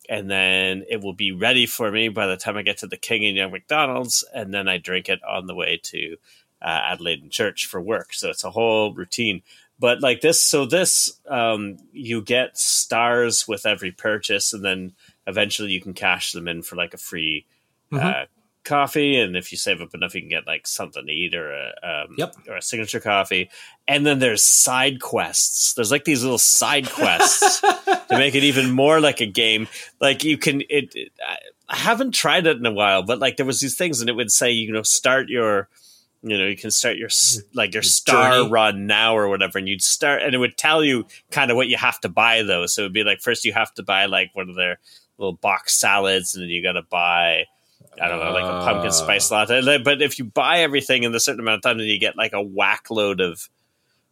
And then it will be ready for me by the time I get to the King and Young McDonald's. And then I drink it on the way to uh, Adelaide and Church for work. So it's a whole routine. But like this, so this, um, you get stars with every purchase. And then eventually you can cash them in for like a free mm-hmm. uh, coffee. And if you save up enough, you can get like something to eat or a, um, yep. or a signature coffee. And then there's side quests. There's like these little side quests to make it even more like a game. Like you can, it, it, I haven't tried it in a while, but like there was these things and it would say, you know, start your, you know, you can start your, like your star journey. Run now or whatever. And you'd start and it would tell you kind of what you have to buy though. So it'd be like, first you have to buy like one of their little box salads and then you got to buy, I don't know, like a pumpkin spice latte. But if you buy everything in a certain amount of time, then you get like a whack load of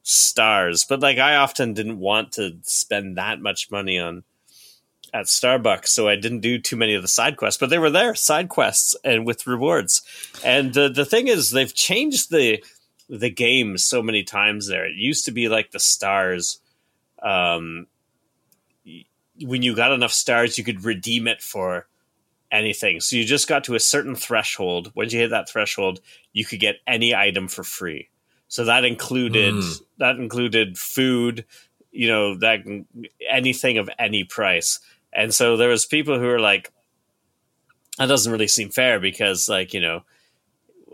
stars. But like I often didn't want to spend that much money on at Starbucks, so I didn't do too many of the side quests. But they were there, side quests, and with rewards. And uh, the thing is, they've changed the the game so many times there. It used to be like the stars. Um, when you got enough stars, you could redeem it for anything. So you just got to a certain threshold. Once you hit that threshold, you could get any item for free. So that included mm. that included food, you know, that anything of any price. And so there was people who were like, that doesn't really seem fair because, like, you know,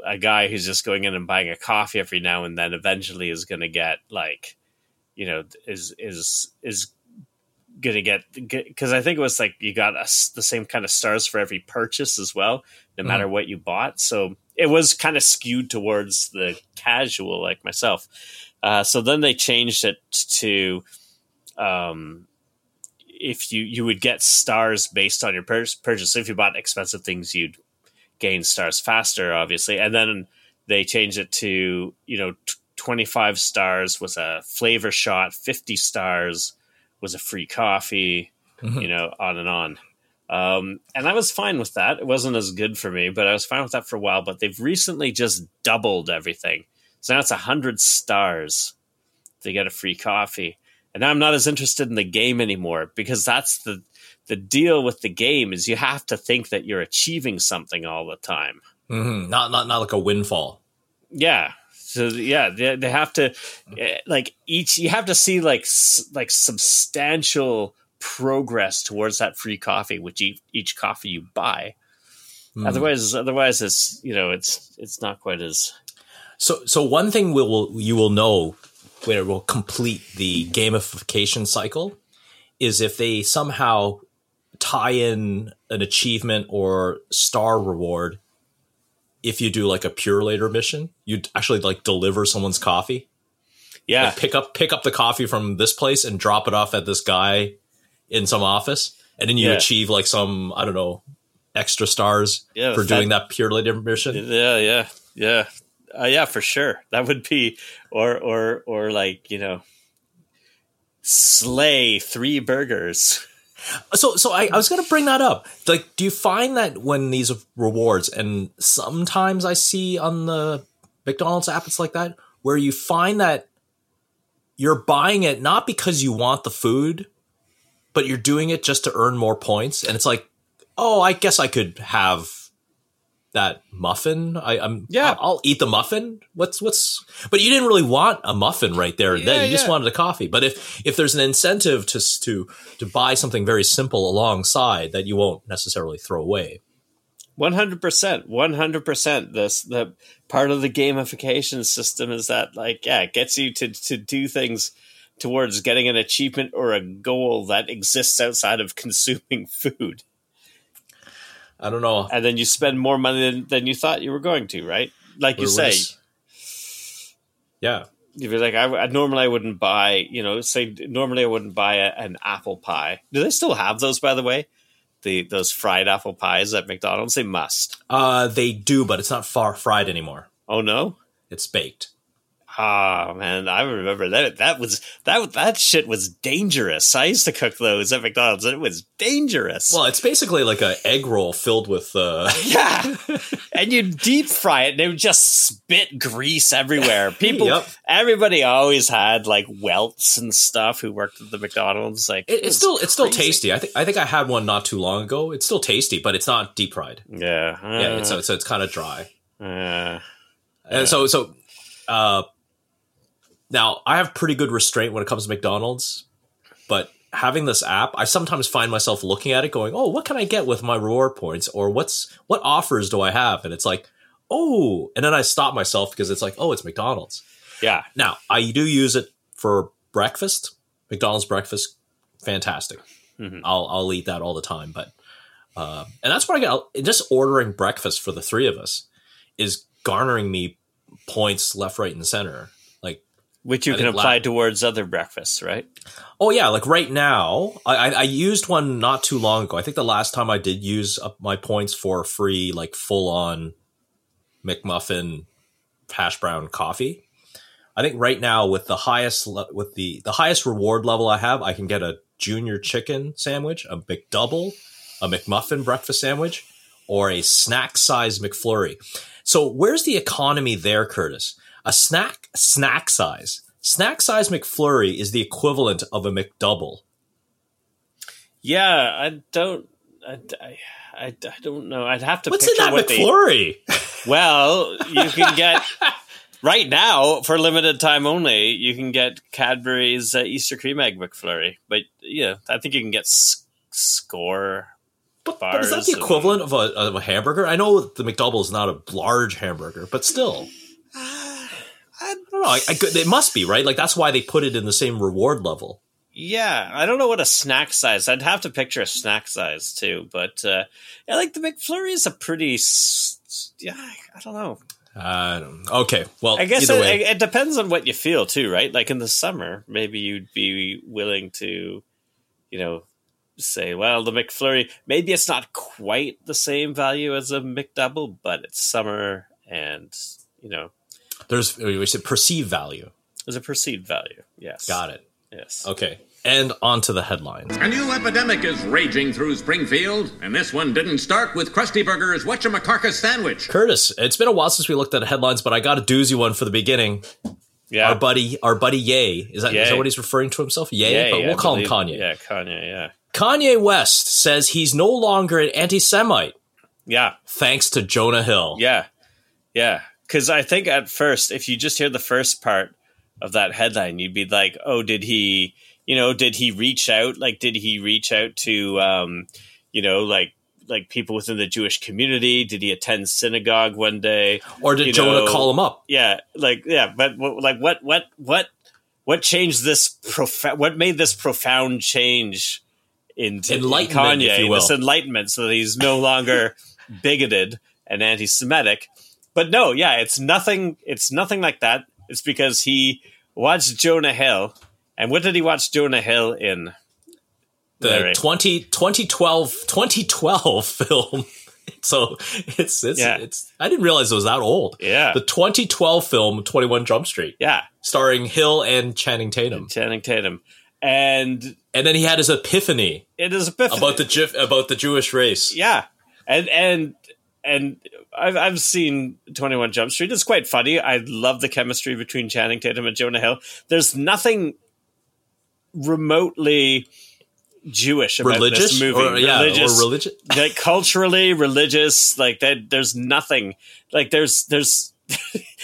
a guy who's just going in and buying a coffee every now and then eventually is going to get, like, you know, is is is going to get, because I think it was like you got a, the same kind of stars for every purchase as well, no mm. matter what you bought. So it was kind of skewed towards the casual like myself. Uh, so then they changed it to um, if you, you would get stars based on your pur- purchase. So if you bought expensive things, you'd gain stars faster, obviously. And then they changed it to, you know, t- twenty-five stars was a flavor shot, fifty stars was a free coffee, mm-hmm. you know, on and on. Um, and I was fine with that. It wasn't as good for me, but I was fine with that for a while. But they've recently just doubled everything. So now it's one hundred stars to get a free coffee. And now I'm not as interested in the game anymore, because that's the the deal with the game is you have to think that you're achieving something all the time. Mm-hmm. Not, not, not like a windfall. Yeah. So yeah, they, they have to like each, you have to see like, like substantial progress towards that free coffee, which each, each coffee you buy. Mm. Otherwise, otherwise it's, you know, it's, it's not quite as. So, so one thing we will, you will know when it will complete the gamification cycle is if they somehow tie in an achievement or star reward. If you do like a pure later mission, you actually like deliver someone's coffee. Yeah. Like pick up, pick up the coffee from this place and drop it off at this guy in some office. And then you yeah. achieve like some, I don't know, extra stars yeah, for doing that, that pure later mission. Yeah. Yeah. Yeah. Uh, yeah, for sure. That would be, or, or, or like, you know, slay three burgers. So, so I, I was going to bring that up. Like, do you find that when these rewards, and sometimes I see on the McDonald's app, it's like that, where you find that you're buying it not because you want the food, but you're doing it just to earn more points. And it's like, oh, I guess I could have that muffin. I, I'm yeah. I'll eat the muffin. What's what's? But you didn't really want a muffin right there and yeah, then. You yeah. just wanted a coffee. But if if there's an incentive to to to buy something very simple alongside that, you won't necessarily throw away. One hundred percent, one hundred percent. This the part of the gamification system is that like yeah, it gets you to to do things towards getting an achievement or a goal that exists outside of consuming food. I don't know. And then you spend more money than, than you thought you were going to, right? Like or you say. Less. Yeah. If you're like, I, I normally I wouldn't buy, you know, say normally I wouldn't buy a, an apple pie. Do they still have those, by the way? The Those fried apple pies at McDonald's? They must. Uh, they do, but it's not far fried anymore. Oh, no? It's baked. Oh, man, I remember that. That was that that shit was dangerous. I used to cook those at McDonald's, and it was dangerous. Well, it's basically like an egg roll filled with... Uh... yeah, and you deep fry it, and it would just spit grease everywhere. People, yep. Everybody always had, like, welts and stuff who worked at the McDonald's. Like it, It's still crazy. It's still tasty. I think I think I had one not too long ago. It's still tasty, but it's not deep fried. Yeah. Uh, yeah, it's, so, so it's kind of dry. Uh, uh, and so... so uh, Now, I have pretty good restraint when it comes to McDonald's, but having this app, I sometimes find myself looking at it going, oh, what can I get with my reward points? Or what's what offers do I have? And it's like, oh, and then I stop myself because it's like, oh, it's McDonald's. Yeah. Now, I do use it for breakfast. McDonald's breakfast, fantastic. Mm-hmm. I'll I'll eat that all the time. But uh, and that's what I get. Just ordering breakfast for the three of us is garnering me points left, right, and center. Which you I can apply la- towards other breakfasts, right? Oh, yeah. Like right now, I, I, I used one not too long ago. I think the last time I did use up my points for free, like full-on McMuffin hash brown coffee. I think right now with the highest le- with the, the highest reward level I have, I can get a junior chicken sandwich, a McDouble, a McMuffin breakfast sandwich, or a snack-sized McFlurry. So where's the economy there, Curtis? A snack, snack size. Snack size McFlurry is the equivalent of a McDouble. Yeah, I don't. I, I, I don't know. I'd have to. What's picture in that what McFlurry? They, well, you can get right now for limited time only. You can get Cadbury's uh, Easter cream egg McFlurry, but yeah, I think you can get sc- score. But, but is that the equivalent of a, of a hamburger? I know the McDouble is not a large hamburger, but still. Uh, I don't know. I, I, it must be, right? Like, that's why they put it in the same reward level. Yeah. I don't know what a snack size. I'd have to picture a snack size, too. But, uh, yeah, like, the McFlurry is a pretty... Yeah, I don't know. I don't know. Okay. Well, I guess it, way. it depends on what you feel, too, right? Like, in the summer, maybe you'd be willing to, you know... say, well, the McFlurry, maybe it's not quite the same value as a McDouble, but it's summer and, you know. There's, we said perceived value. There's a perceived value, yes. Got it. Yes. Okay, and on to the headlines. A new epidemic is raging through Springfield, and this one didn't start with Krusty Burger's Whatchamacarcus sandwich. Curtis, it's been a while since we looked at headlines, but I got a doozy one for the beginning. Yeah. Our buddy, our buddy Ye. Is that, Ye. Is that what he's referring to himself? Ye? Ye but yeah, we'll call believe, him Kanye. Yeah, Kanye, yeah. Kanye West says he's no longer an anti-Semite. Yeah. Thanks to Jonah Hill. Yeah. Yeah. Because I think at first, if you just hear the first part of that headline, you'd be like, oh, did he, you know, did he reach out? Like, did he reach out to, um, you know, like, like people within the Jewish community? Did he attend synagogue one day? Or did you Jonah know, call him up? Yeah. Like, yeah. But like, what, what, what, what changed this? Prof- what made this profound change? Into enlightenment, Kanye, if you will. This enlightenment, so that he's no longer bigoted and anti-Semitic. But no, yeah, it's nothing. It's nothing like that. It's because he watched Jonah Hill, and what did he watch Jonah Hill in? The twenty, twenty twelve, twenty twelve film. So it's it's, yeah. it's I didn't realize it was that old. Yeah, the twenty twelve film, twenty-one Jump Street. Yeah, starring Hill and Channing Tatum. And Channing Tatum. And and then he had his epiphany. It is epiphany about the Jif, about the Jewish race. Yeah, and and and I've I've seen twenty-one Jump Street. It's quite funny. I love the chemistry between Channing Tatum and Jonah Hill. There's nothing remotely Jewish about religious? this movie. Or, yeah, religious, or religious, like culturally religious. Like that. There's nothing. Like there's there's.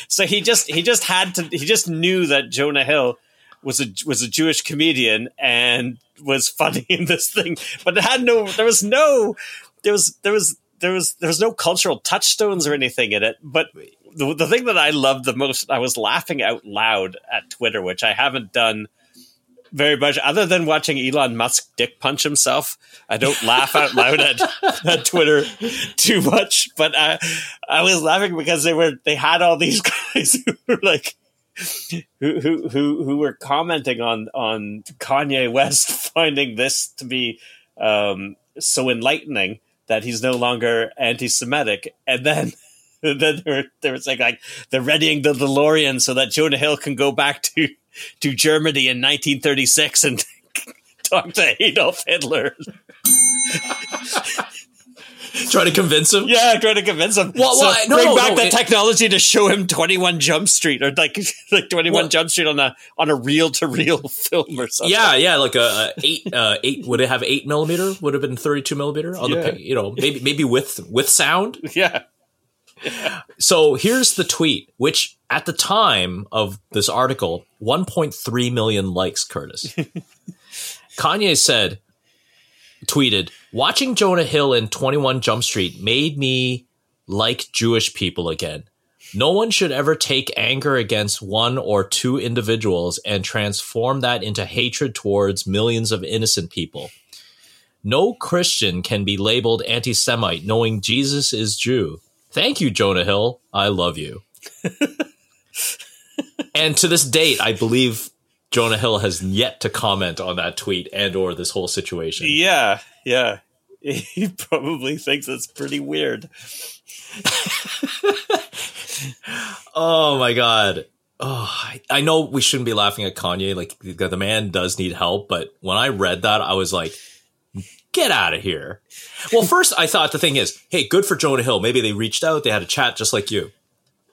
So he just he just had to. He just knew that Jonah Hill was a was a Jewish comedian and was funny in this thing, but it had no there was no there was there was there was there was no cultural touchstones or anything in it. But the, the thing that I loved the most, I was laughing out loud at Twitter, which I haven't done very much other than watching Elon Musk dick punch himself. I don't laugh out loud at, at Twitter too much, but I I was laughing because they were they had all these guys who were like. Who, who who who were commenting on on Kanye West finding this to be um, so enlightening that he's no longer anti-Semitic, and then then they were, they were saying like they're readying the DeLorean so that Jonah Hill can go back to to Germany in nineteen thirty-six and talk to Adolf Hitler. Try to convince him? Yeah, try to convince him. Well, well, so no, bring no, back no, the it, technology to show him twenty-one Jump Street or like like twenty-one well, Jump Street on a on a reel to reel film or something. Yeah, yeah, like a, a eight uh, eight would it have eight millimeter? Would it have been thirty-two millimeter on yeah. the you know maybe maybe with with sound. Yeah. yeah. So here's the tweet, which at the time of this article, one point three million likes. Curtis, Kanye said. Tweeted, watching Jonah Hill in twenty-one Jump Street made me like Jewish people again. No one should ever take anger against one or two individuals and transform that into hatred towards millions of innocent people. No Christian can be labeled anti-Semite knowing Jesus is Jew. Thank you, Jonah Hill. I love you. And to this date, I believe... Jonah Hill has yet to comment on that tweet and or this whole situation. Yeah, yeah. He probably thinks it's pretty weird. Oh, my God. Oh, I, I know we shouldn't be laughing at Kanye. Like, the, the man does need help. But when I read that, I was like, get out of here. Well, first, I thought the thing is, hey, good for Jonah Hill. Maybe they reached out. They had a chat just like you.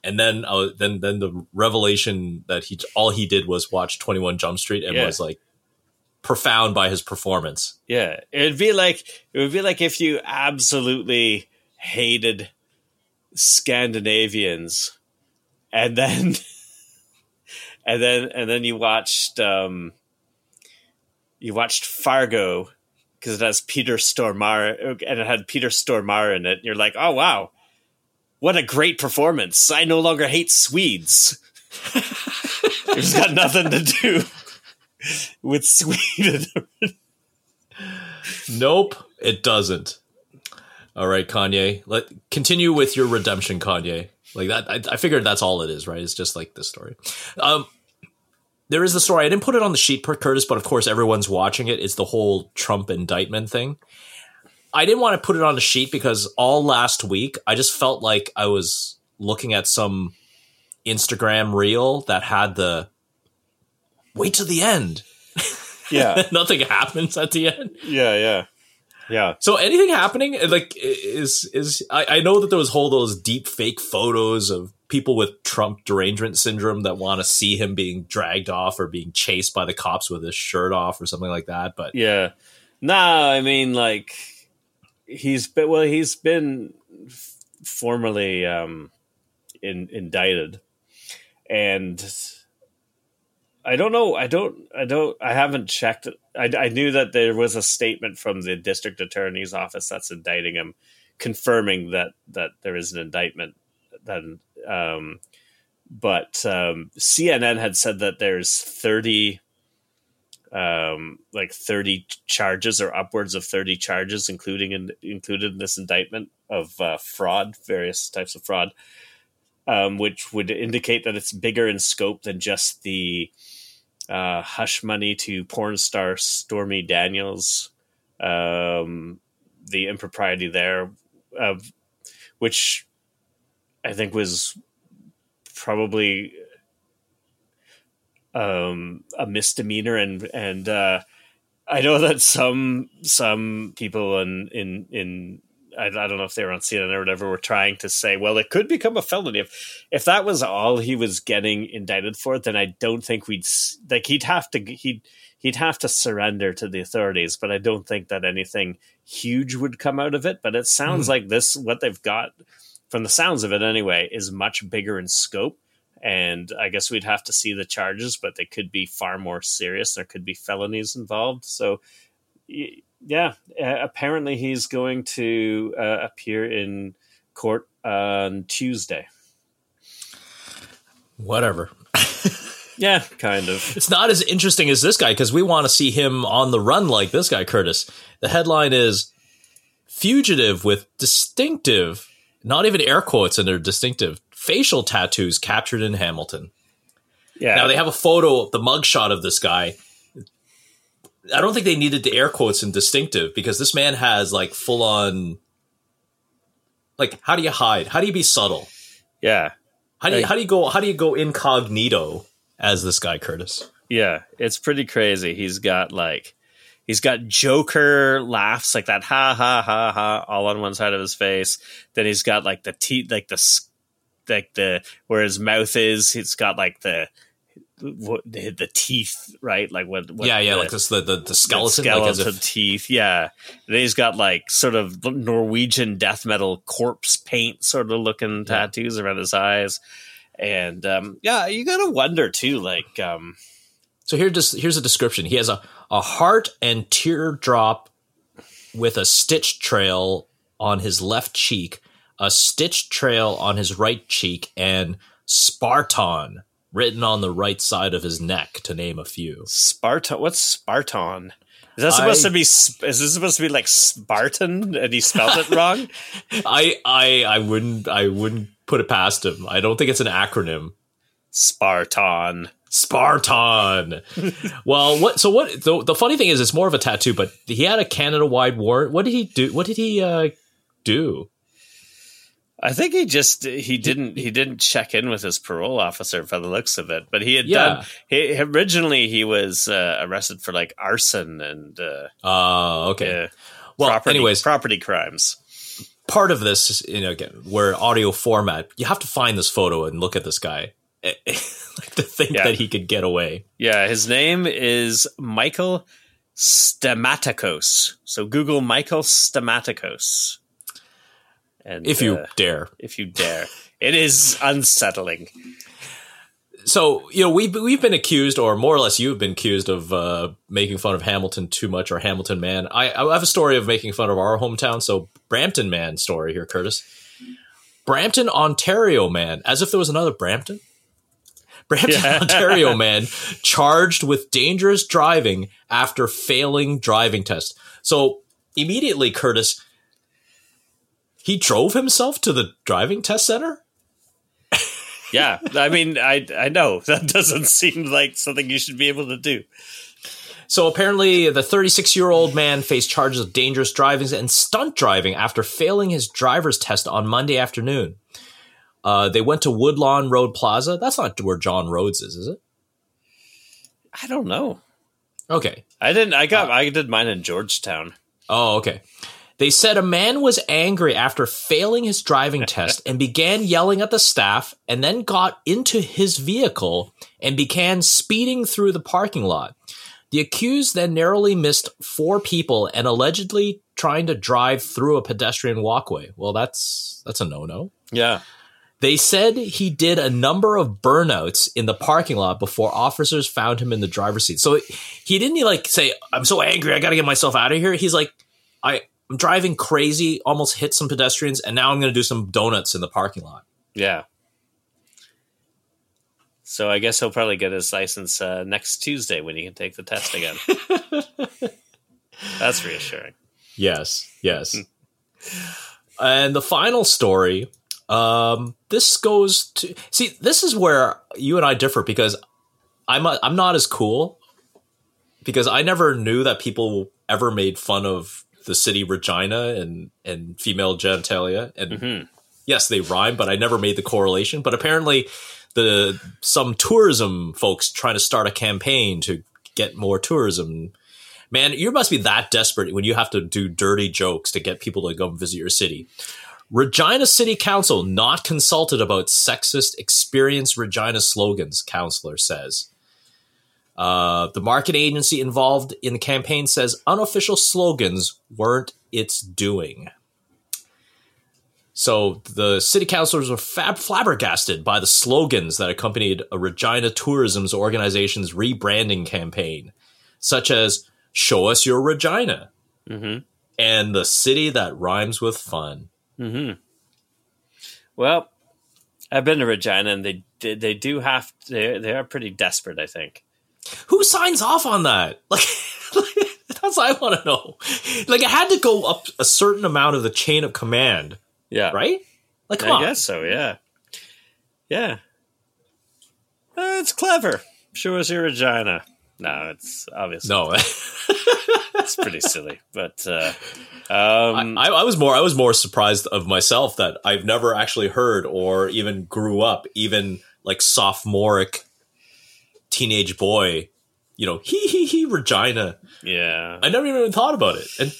And then, uh, then, then the revelation that he all he did was watch twenty-one Jump Street and yeah. was like, profound by his performance. Yeah, it'd be like it would be like if you absolutely hated Scandinavians, and then and then and then you watched um, you watched Fargo because it has Peter Stormare and it had Peter Stormare in it. And you're like, oh wow, what a great performance! I no longer hate Swedes. It's got nothing to do with Sweden. Nope, it doesn't. All right, Kanye, let continue with your redemption, Kanye. Like that, I, I figured that's all it is, right? It's just like this story. Um, there is the story. I didn't put it on the sheet, per Curtis, but of course everyone's watching it. It's the whole Trump indictment thing. I didn't want to put it on the sheet because all last week I just felt like I was looking at some Instagram reel that had the wait till the end. Yeah. Nothing happens at the end. Yeah, yeah. Yeah. So anything happening like is is I, I know that there was whole those deep fake photos of people with Trump derangement syndrome that want to see him being dragged off or being chased by the cops with his shirt off or something like that. But yeah. No, I mean like he's been well, he's been f- formerly um In, indicted, and I don't know. I don't. I don't. I haven't checked. I, I knew that there was a statement from the district attorney's office that's indicting him, confirming that that there is an indictment. Then, um, but um, C N N had said that there's thirty, um, like thirty charges or upwards of thirty charges, including in, included in this indictment of uh, fraud, various types of fraud. Um, which would indicate that it's bigger in scope than just the uh, hush money to porn star Stormy Daniels, um, the impropriety there, uh, which I think was probably um, a misdemeanor. And and uh, I know that some some people in in in. I don't know if they were on C N N or whatever, were trying to say, well, it could become a felony. If if that was all he was getting indicted for, then I don't think we'd like he'd have to he'd he'd have to surrender to the authorities. But I don't think that anything huge would come out of it. But it sounds mm. like this what they've got from the sounds of it anyway is much bigger in scope. And I guess we'd have to see the charges, but they could be far more serious. There could be felonies involved. So. Y- Yeah, uh, apparently he's going to uh, appear in court on Tuesday. Whatever. Yeah, kind of. It's not as interesting as this guy because we want to see him on the run like this guy, Curtis. The headline is Fugitive with distinctive, not even air quotes in their distinctive, facial tattoos captured in Hamilton. Yeah. Now they have a photo of the mugshot of this guy. I don't think they needed the air quotes in distinctive because this man has like full on, like, how do you hide? How do you be subtle? Yeah. How do you, like, how do you go, how do you go incognito as this guy, Curtis? Yeah. It's pretty crazy. He's got like, he's got Joker laughs like that. Ha ha ha ha. All on one side of his face. Then he's got like the teeth, like the, like the, where his mouth is, it's got like the, What, the teeth, right? Like what? what yeah, yeah, the, like this, the the, the skeleton, the skeleton like as if- teeth. Yeah, and he's got like sort of Norwegian death metal corpse paint sort of looking tattoos around his eyes, and um, yeah, you gotta wonder too. Like, um, so here just here's a description. He has a a heart and teardrop with a stitch trail on his left cheek, a stitch trail on his right cheek, and Spartan written on the right side of his neck, to name a few. Spartan. What's Spartan? Is that supposed I, to be? Is this supposed to be like Spartan? And he spelled it wrong. I, I, I wouldn't. I wouldn't put it past him. I don't think it's an acronym. Spartan. Spartan. Well, what? So what? The, the funny thing is, it's more of a tattoo. But he had a Canada-wide warrant. What did he do? What did he uh, do? I think he just he didn't he didn't check in with his parole officer for the looks of it, but he had yeah. done. He, originally, he was uh, arrested for like arson and. Oh, uh, uh, okay. Uh, well, property, anyways, property crimes. Part of this, is, you know, again, we're audio format. You have to find this photo and look at this guy to think yeah. that he could get away. Yeah, his name is Michael Stamatakos. So Google Michael Stamatakos. And, if you uh, dare. If you dare. It is unsettling. So, you know, we've, we've been accused, or more or less you've been accused of uh, making fun of Hamilton too much, or Hamilton Man. I, I have a story of making fun of our hometown, so Brampton Man story here, Curtis. Brampton, Ontario Man, as if there was another Brampton. Brampton, yeah. Ontario Man charged with dangerous driving after failing driving test. So immediately, Curtis, he drove himself to the driving test center? Yeah, I mean, I I know. That doesn't seem like something you should be able to do. So apparently the thirty-six-year-old man faced charges of dangerous driving and stunt driving after failing his driver's test on Monday afternoon. Uh, they went to Woodlawn Road Plaza. That's not where John Rhodes is, is it? I don't know. Okay. I didn't. I got. Uh, I did mine in Georgetown. Oh, okay. They said a man was angry after failing his driving test and began yelling at the staff, and then got into his vehicle and began speeding through the parking lot. The accused then narrowly missed four people and allegedly trying to drive through a pedestrian walkway. Well, that's that's a no-no. Yeah. They said he did a number of burnouts in the parking lot before officers found him in the driver's seat. So he didn't like say, I'm so angry, I got to get myself out of here. He's like, I... I'm driving crazy, almost hit some pedestrians, and now I'm going to do some donuts in the parking lot. Yeah. So I guess he'll probably get his license uh, next Tuesday when he can take the test again. That's reassuring. Yes, yes. And the final story, um, this goes to... See, this is where you and I differ, because I'm a, I'm not as cool, because I never knew that people ever made fun of the city Regina and, and female genitalia. And mm-hmm. yes, they rhyme, but I never made the correlation. But apparently the some tourism folks trying to start a campaign to get more tourism. Man, you must be that desperate when you have to do dirty jokes to get people to come visit your city. Regina City Council not consulted about sexist Experience Regina slogans, counselor says. Uh, the market agency involved in the campaign says unofficial slogans weren't its doing. So the city councilors were fab- flabbergasted by the slogans that accompanied a Regina Tourism's organization's rebranding campaign, such as "Show us your Regina," mm-hmm. and "The city that rhymes with fun." Mm-hmm. Well, I've been to Regina, and they they do have they they are pretty desperate, I think. Who signs off on that? Like, that's what I want to know. Like, it had to go up a certain amount of the chain of command. Yeah. Right? Like, come I on. I guess so, yeah. Yeah. Uh, it's clever. Show us your Regina. No, it's obviously. No. It's pretty silly. But uh, um, I, I was more I was more surprised of myself that I've never actually heard or even grew up, even like sophomoric teenage boy, you know, he he he Regina. Yeah, I never even thought about it. And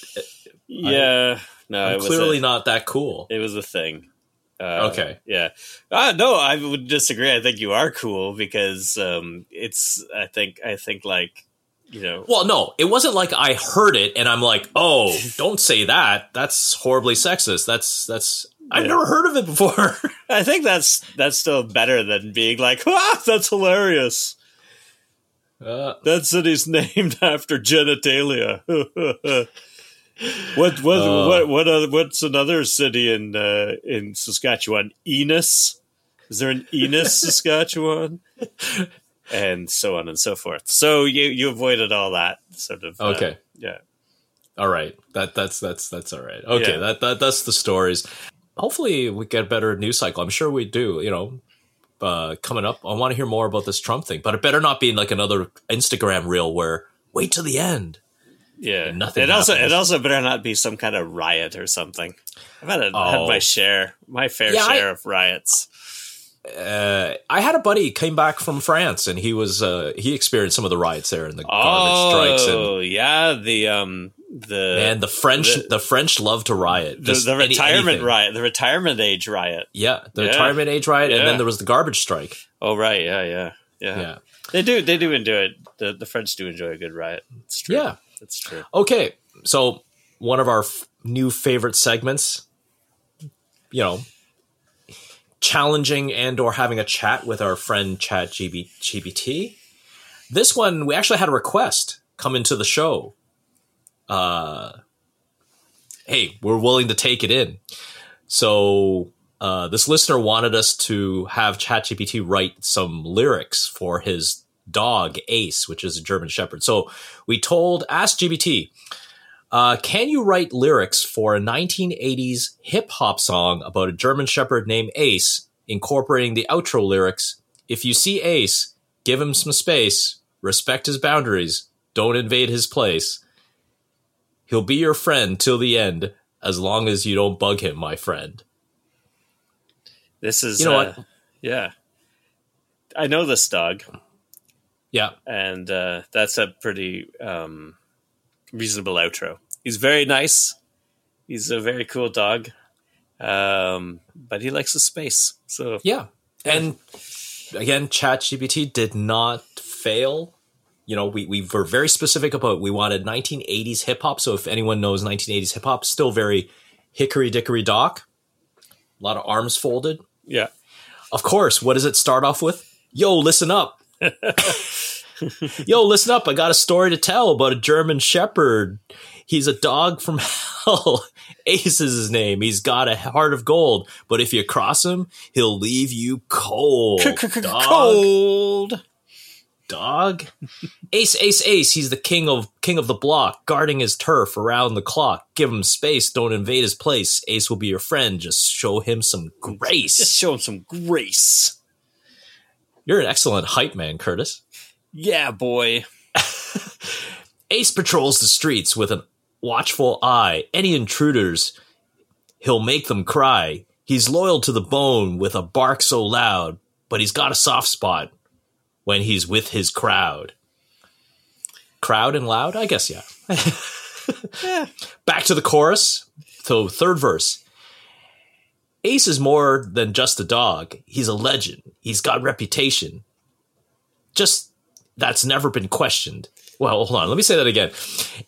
yeah, I, no, I'm it clearly was a, not that cool. It was a thing. Uh, okay, yeah, uh, no, I would disagree. I think you are cool because um, it's. I think I think like you know. Well, no, it wasn't like I heard it and I'm like, oh, don't say that. That's horribly sexist. That's that's. I've yeah. never heard of it before. I think that's that's still better than being like, ah, that's hilarious. Uh, that city's named after genitalia. what what uh, what what other, what's another city in uh, in Saskatchewan? Enos? Is there an Enos, Saskatchewan? And so on and so forth. So you you avoided all that sort of. Okay. Uh, yeah. All right. That that's that's that's all right. Okay. Yeah. That that that's the stories. Hopefully we get a better news cycle. I'm sure we do. You know. Uh, coming up, I want to hear more about this Trump thing, but it better not be like another Instagram reel where wait till the end. Yeah, nothing. It happens. also it also better not be some kind of riot or something. I've had, a, oh. had my share, my fair yeah, share I, of riots. Uh, I had a buddy came back from France, and he was uh, he experienced some of the riots there and the garbage strikes. Oh yeah, the um the and the French the, the French love to riot. The, the retirement any, riot, the retirement age riot. Yeah, the yeah. retirement age riot, yeah. And then there was the garbage strike. Oh right, yeah, yeah, yeah. yeah. They do, they do enjoy it. The, the French do enjoy a good riot. It's true. Yeah, That's true. Okay. So one of our f- new favorite segments, you know, challenging and or having a chat with our friend Chat G B T. This one, we actually had a request come into the show. Uh, hey, we're willing to take it in. So uh, this listener wanted us to have Chat G P T write some lyrics for his dog, Ace, which is a German Shepherd. So we told, ask G B T, uh, can you write lyrics for a nineteen eighties hip hop song about a German Shepherd named Ace, incorporating the outro lyrics? If you see Ace, give him some space, respect his boundaries, don't invade his place. He'll be your friend till the end, as long as you don't bug him, my friend. This is, you know uh, what? Yeah. I know this dog. Yeah. And uh, that's a pretty um, reasonable outro. He's very nice. He's a very cool dog. Um, but he likes his space. So yeah. And again, Chat G P T did not fail. You know, we, we were very specific about we wanted nineteen eighties hip hop. So if anyone knows nineteen eighties hip hop, still very hickory dickory dock. A lot of arms folded. Yeah. Of course. What does it start off with? Yo, listen up. Yo, listen up. I got a story to tell about a German Shepherd. He's a dog from hell. Ace is his name. He's got a heart of gold. But if you cross him, he'll leave you cold. Dog. Cold. Dog. Ace, Ace, Ace. He's the king of king of the block, guarding his turf around the clock. Give him space. Don't invade his place. Ace will be your friend. Just show him some grace. Just show him some grace. You're an excellent hype man, Curtis. Yeah, boy. Ace patrols the streets with a watchful eye. Any intruders, he'll make them cry. He's loyal to the bone with a bark so loud, but he's got a soft spot when he's with his crowd. Crowd and loud? I guess, yeah. Yeah. Back to the chorus. So third verse. Ace is more than just a dog. He's a legend. He's got reputation. Just, that's never been questioned. Well, hold on. Let me say that again.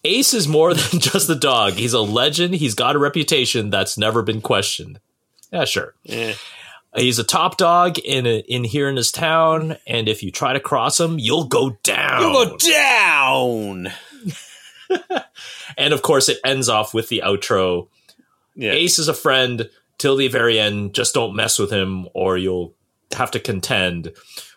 Ace is more than just a dog. He's a legend. He's got a reputation that's never been questioned. Yeah, sure. Yeah. He's a top dog in a, in here in this town, and if you try to cross him, you'll go down. You'll go down. And, of course, it ends off with the outro. Yeah. Ace is a friend till the very end. Just don't mess with him, or you'll have to contend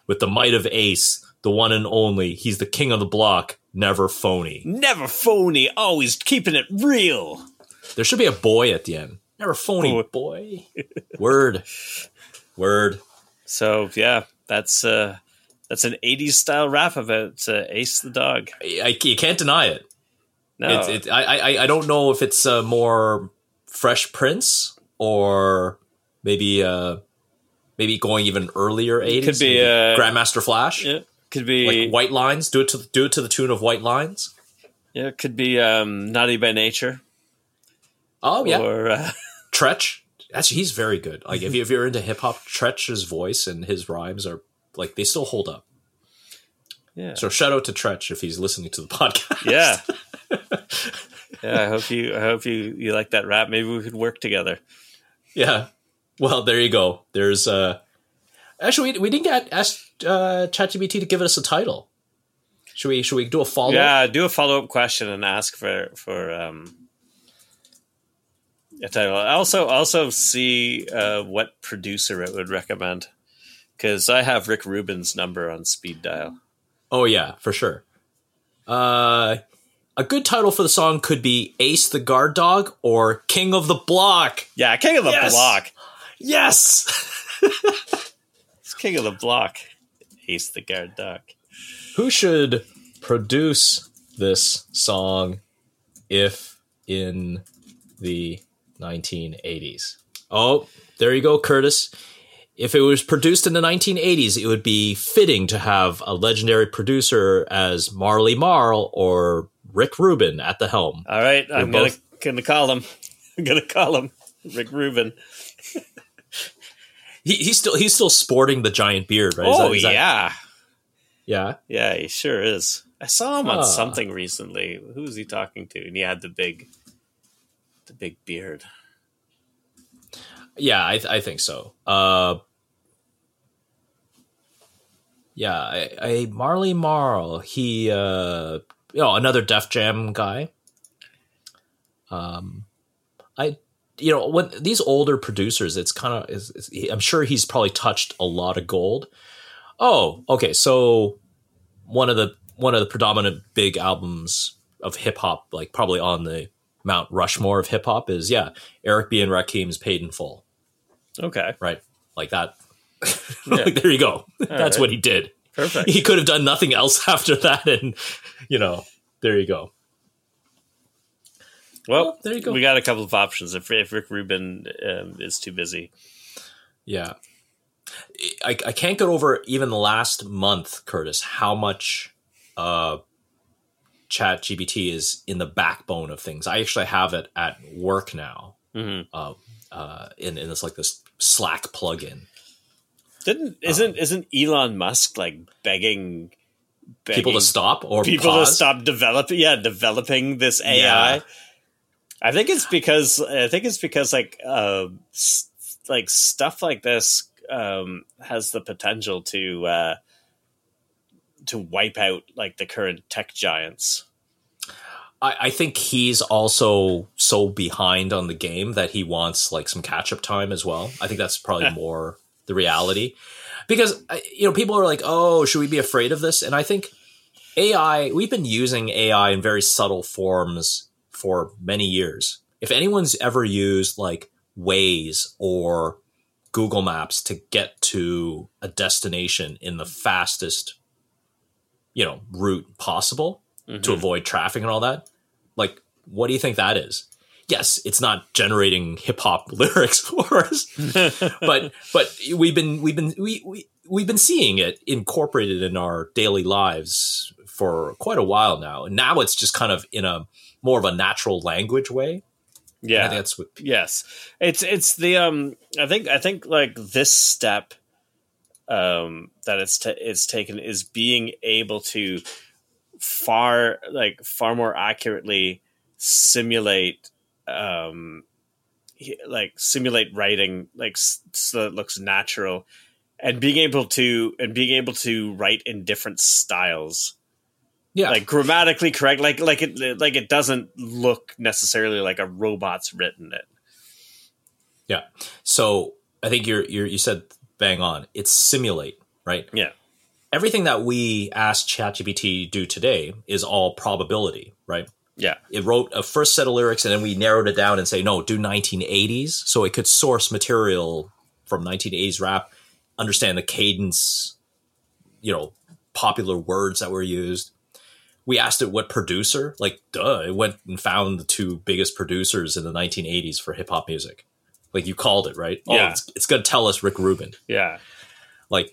with the might of Ace, the one and only. He's the king of the block, never phony. Never phony, always keeping it real. There should be a boy at the end. Never phony, boy. Word. Word. So yeah, that's uh, that's an eighties style rap about uh, Ace the dog. I, you can't deny it. No, it's, it, I, I I don't know if it's uh, more Fresh Prince or maybe uh, maybe going even earlier eighties. Could be uh, Grandmaster Flash. Yeah, could be like White Lines. Do it to do it to the tune of White Lines. Yeah, it could be um, Naughty by Nature. Oh yeah, or, uh, Tretch. Actually, he's very good. Like if, you, if you're into hip hop, Tretch's voice and his rhymes are like they still hold up. Yeah. So shout out to Tretch if he's listening to the podcast. Yeah. Yeah. I hope you. I hope you. You like that rap. Maybe we could work together. Yeah. Well, there you go. There's uh. Actually, we, we didn't get asked uh, Chat G P T to give us a title. Should we? Should we do a follow? Yeah, do a follow up question and ask for for. Um, A title. I also also see uh, what producer it would recommend, because I have Rick Rubin's number on speed dial. Oh yeah, for sure. Uh, a good title for the song could be Ace the Guard Dog or King of the Block. Yeah, King of the yes! Block. Yes, it's King of the Block. Ace the Guard Dog. Who should produce this song if in the nineteen eighties. Oh, there you go, Curtis. If it was produced in the nineteen eighties, it would be fitting to have a legendary producer as Marley Marl or Rick Rubin at the helm. All right, You're I'm both- going to call him. I'm going to call him Rick Rubin. he, he's still he's still sporting the giant beard, right? Is oh, that, is yeah. That, yeah? Yeah, he sure is. I saw him on ah. something recently. Who was he talking to? And he had the big, the big beard. Yeah, I, th- I think so. Uh, yeah, I, I Marley Marl. He, uh, you know, another Def Jam guy. Um, I, you know, when these older producers, it's kind of, it's, it's, I'm sure he's probably touched a lot of gold. Oh, okay. So one of the one of the predominant big albums of hip hop, like probably on the Mount Rushmore of hip hop, is yeah, Eric B and Rakim's "Paid in Full." Okay, right, like that. Yeah. Like, there you go. All That's right. What he did. Perfect. He could have done nothing else after that, and you know, there you go. Well, well there you go. We got a couple of options if, if Rick Rubin um, is too busy. Yeah. I, I can't get over even the last month, Curtis, how much uh, ChatGPT is in the backbone of things. I actually have it at work now, mm-hmm. uh, uh, in in this like this Slack plugin. Didn't isn't um, isn't Elon Musk like begging, begging people to stop or people pause? to stop developing? Yeah, developing this A I. Yeah. I think it's because I think it's because like uh, st- like stuff like this. Um, has the potential to uh, to wipe out like the current tech giants. I, I think he's also so behind on the game that he wants like some catch up time as well. I think that's probably more the reality, because you know people are like, "Oh, should we be afraid of this?" And I think A I. We've been using A I in very subtle forms for many years. If anyone's ever used like Waze or Google Maps to get to a destination in the fastest, you know, route possible mm-hmm. to avoid traffic and all that. Like, what do you think that is? Yes, it's not generating hip hop lyrics for us, but but we've been we've been we, we we've been seeing it incorporated in our daily lives for quite a while now, and now it's just kind of in a more of a natural language way. Yeah, that's what. Yes, it's it's the um. I think I think like this step, um, that it's t- it's taken is being able to far like far more accurately simulate, um, like simulate writing like so it looks natural, and being able to and being able to write in different styles. Yeah, like grammatically correct, like like it like it doesn't look necessarily like a robot's written it. Yeah, so I think you're, you're you said bang on. It's simulate, right? Yeah, everything that we asked ChatGPT to do today is all probability, right? Yeah, it wrote a first set of lyrics and then we narrowed it down and say no, do nineteen eighties, so it could source material from nineteen eighties rap, understand the cadence, you know, popular words that were used. We asked it what producer, like, duh, it went and found the two biggest producers in the nineteen eighties for hip hop music. Like you called it, right? Yeah. Oh, it's, it's going to tell us Rick Rubin. Yeah. Like,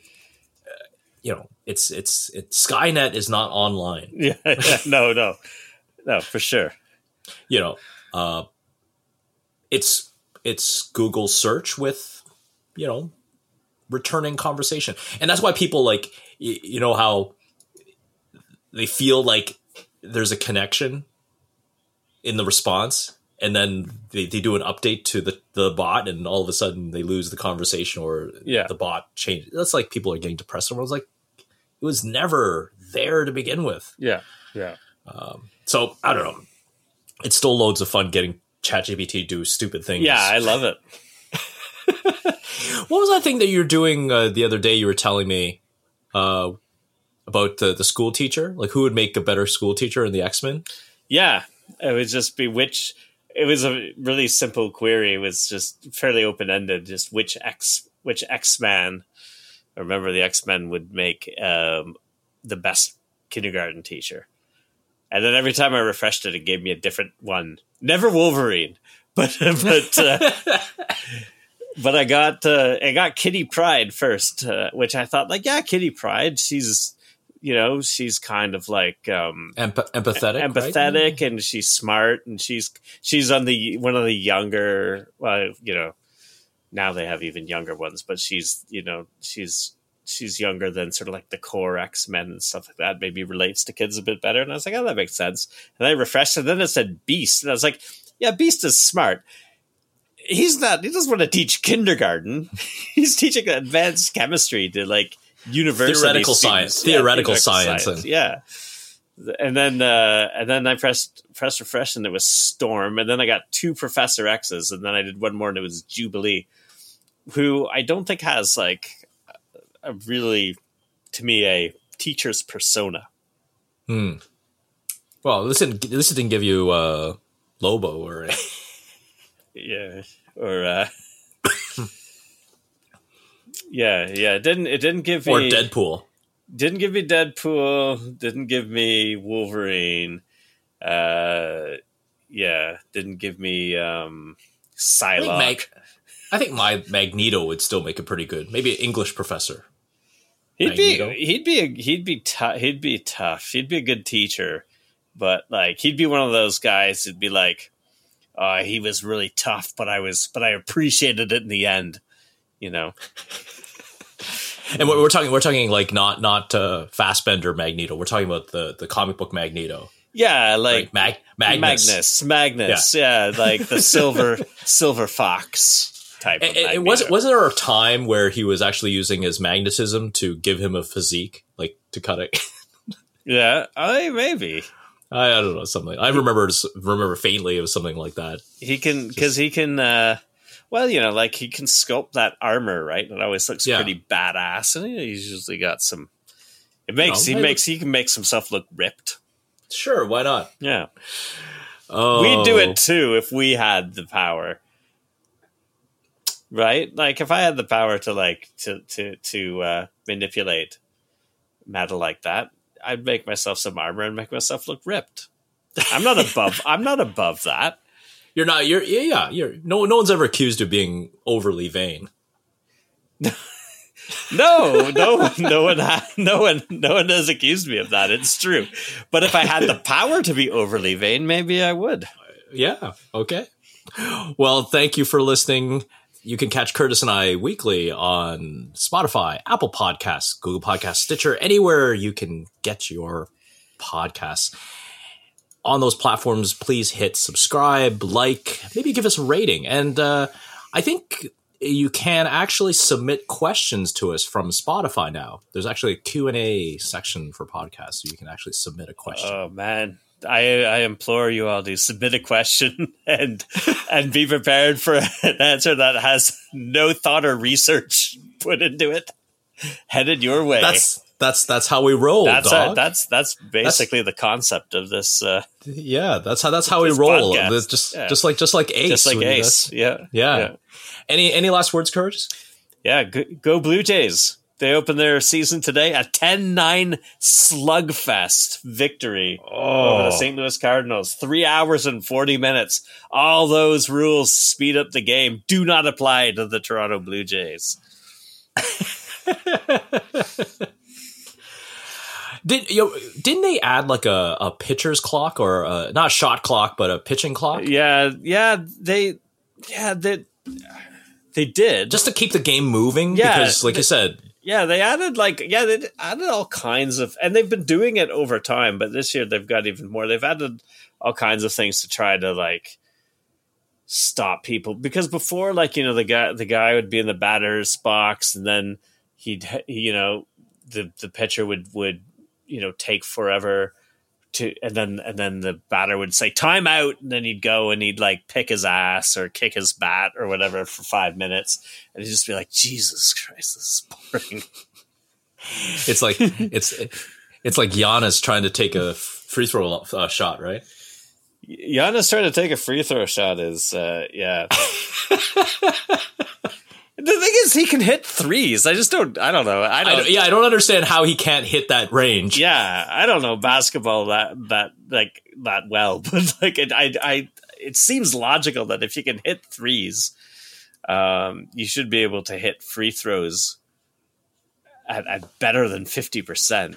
uh, you know, it's, it's, it's Skynet is not online. Yeah. yeah no, no, no, for sure. You know, uh, it's, it's Google search with, you know, returning conversation. And that's why people like, y- you know, how, they feel like there's a connection in the response, and then they, they do an update to the, the bot, and all of a sudden they lose the conversation or yeah. the bot changes. That's like people are getting depressed. Everyone's like, it was never there to begin with. Yeah, yeah. Um, so I don't know. It's still loads of fun getting ChatGPT to do stupid things. Yeah, I love it. What was that thing that you were doing uh, the other day? You were telling me uh, – about the, the school teacher, like who would make a better school teacher in the X-Men? Yeah, it would just be which. It was a really simple query. It was just fairly open ended. Just which X, which X-Man? I remember the X-Men would make um, the best kindergarten teacher, and then every time I refreshed it, it gave me a different one. Never Wolverine, but but. Uh, But I got uh, I got Kitty Pryde first, uh, which I thought like, yeah, Kitty Pryde. She's You know, she's kind of like um, Emp- empathetic, empathetic, right? And she's smart, and she's she's on the one of the younger. Well, you know, now they have even younger ones, but she's you know she's she's younger than sort of like the core X-Men and stuff like that, maybe relates to kids a bit better. And I was like, oh, that makes sense. And I refreshed, and then it said Beast. And I was like, yeah, Beast is smart. He's not, he doesn't want to teach kindergarten. He's teaching advanced chemistry to like university. Theoretical students. science. Yeah, theoretical, theoretical science. science. And- yeah. And then uh, and then I pressed, pressed refresh, and it was Storm. And then I got two Professor X's, and then I did one more, and it was Jubilee, who I don't think has like a really, to me, a teacher's persona. Hmm. Well, this didn't, this didn't give you uh, Lobo or... yeah, or... Uh, yeah, yeah, it didn't, it didn't give or me... Or Deadpool. Didn't give me Deadpool, didn't give me Wolverine, uh, yeah, didn't give me um, Psylocke. I think, Mag- I think my Magneto would still make it pretty good. Maybe an English professor. He'd Magneto. be he'd be a, he'd be tough. He'd be tough. He'd be a good teacher, but like he'd be one of those guys that'd be like, oh, he was really tough, but I was, but I appreciated it in the end, you know. And we're talking, we're talking like not not uh, Fassbender Magneto. We're talking about the, the comic book Magneto. Yeah, like, like Mag- Magnus, Magnus, Magnus. Yeah, yeah, like the silver silver fox type. It, of Magneto. It was was there a time where he was actually using his magnetism to give him a physique, like to cut it? yeah, I maybe. I, I don't know, something. I remember remember faintly of something like that. He can because he can. Uh, Well, you know, like he can sculpt that armor, right? And it always looks yeah. pretty badass. And he's usually got some. It makes no, he makes he can make himself look ripped. Sure, why not? Yeah, oh. We'd do it too if we had the power, right? Like if I had the power to like to to to uh, manipulate metal like that, I'd make myself some armor and make myself look ripped. I'm not above. I'm not above that. You're not, you're, yeah, you're, no, no one's ever accused of being overly vain. no, no, no one, no one, no one has accused me of that. It's true. But if I had the power to be overly vain, maybe I would. Yeah. Okay. Well, thank you for listening. You can catch Curtis and I weekly on Spotify, Apple Podcasts, Google Podcasts, Stitcher, anywhere you can get your podcasts. On those platforms, please hit subscribe, like, maybe give us a rating. And uh, I think you can actually submit questions to us from Spotify now. There's actually a Q and A section for podcasts, so you can actually submit a question. Oh, man. I, I implore you all to submit a question and and be prepared for an answer that has no thought or research put into it. Headed your way. That's that's that's how we roll. That's dog. A, that's that's basically that's, the concept of this. Uh, yeah, that's how that's how we roll. Podcast. Just yeah. just like just like Ace, just like Ace. Yeah. yeah, yeah. Any any last words, Curtis? Yeah, go, go Blue Jays! They open their season today, a ten nine slugfest victory oh. over the Saint Louis Cardinals. Three hours and forty minutes. All those rules speed up the game. Do not apply to the Toronto Blue Jays. Did you know, didn't they add like a, a pitcher's clock or a, not a shot clock but a pitching clock? Yeah, yeah, they, yeah, they, they did just to keep the game moving. Yeah, because like they, you said, yeah, they added like yeah, they added all kinds of, and they've been doing it over time. But this year they've got even more. They've added all kinds of things to try to like stop people, because before, like, you know, the guy the guy would be in the batter's box, and then he'd you know the the pitcher would would. you know, take forever to, and then, and then the batter would say time out. And then he'd go and he'd like pick his ass or kick his bat or whatever for five minutes. And he'd just be like, Jesus Christ, this is boring. It's like, it's, it's like Giannis trying to take a free throw uh, shot, right? Giannis trying to take a free throw shot is, uh, yeah. The thing is, he can hit threes. I just don't, I don't know. I don't, I don't, yeah, I don't understand how he can't hit that range. Yeah, I don't know basketball that, that like, that well, but like, it, I, I, it seems logical that if you can hit threes, um, you should be able to hit free throws at, at better than fifty percent.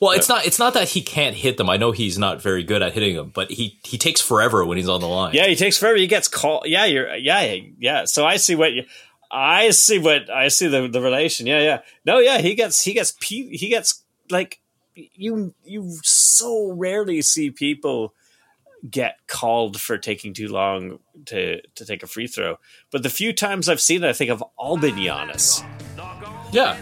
Well, but, it's not, it's not that he can't hit them. I know he's not very good at hitting them, but he, he takes forever when he's on the line. Yeah, he takes forever. He gets called. Yeah, you're, yeah, yeah. So I see what you, I see what I see the the relation. Yeah, yeah. No, yeah. He gets he gets he gets like you you so rarely see people get called for taking too long to to take a free throw. But the few times I've seen it, I think have all been Giannis. Yeah.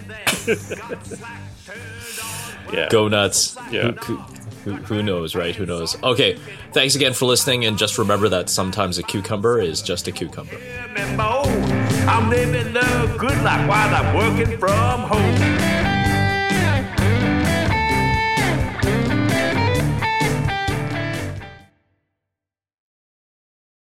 Yeah. Go nuts. Yeah. Who, who, who knows, right? Who knows? Okay. Thanks again for listening, and just remember that sometimes a cucumber is just a cucumber. I'm living the good life while I'm working from home.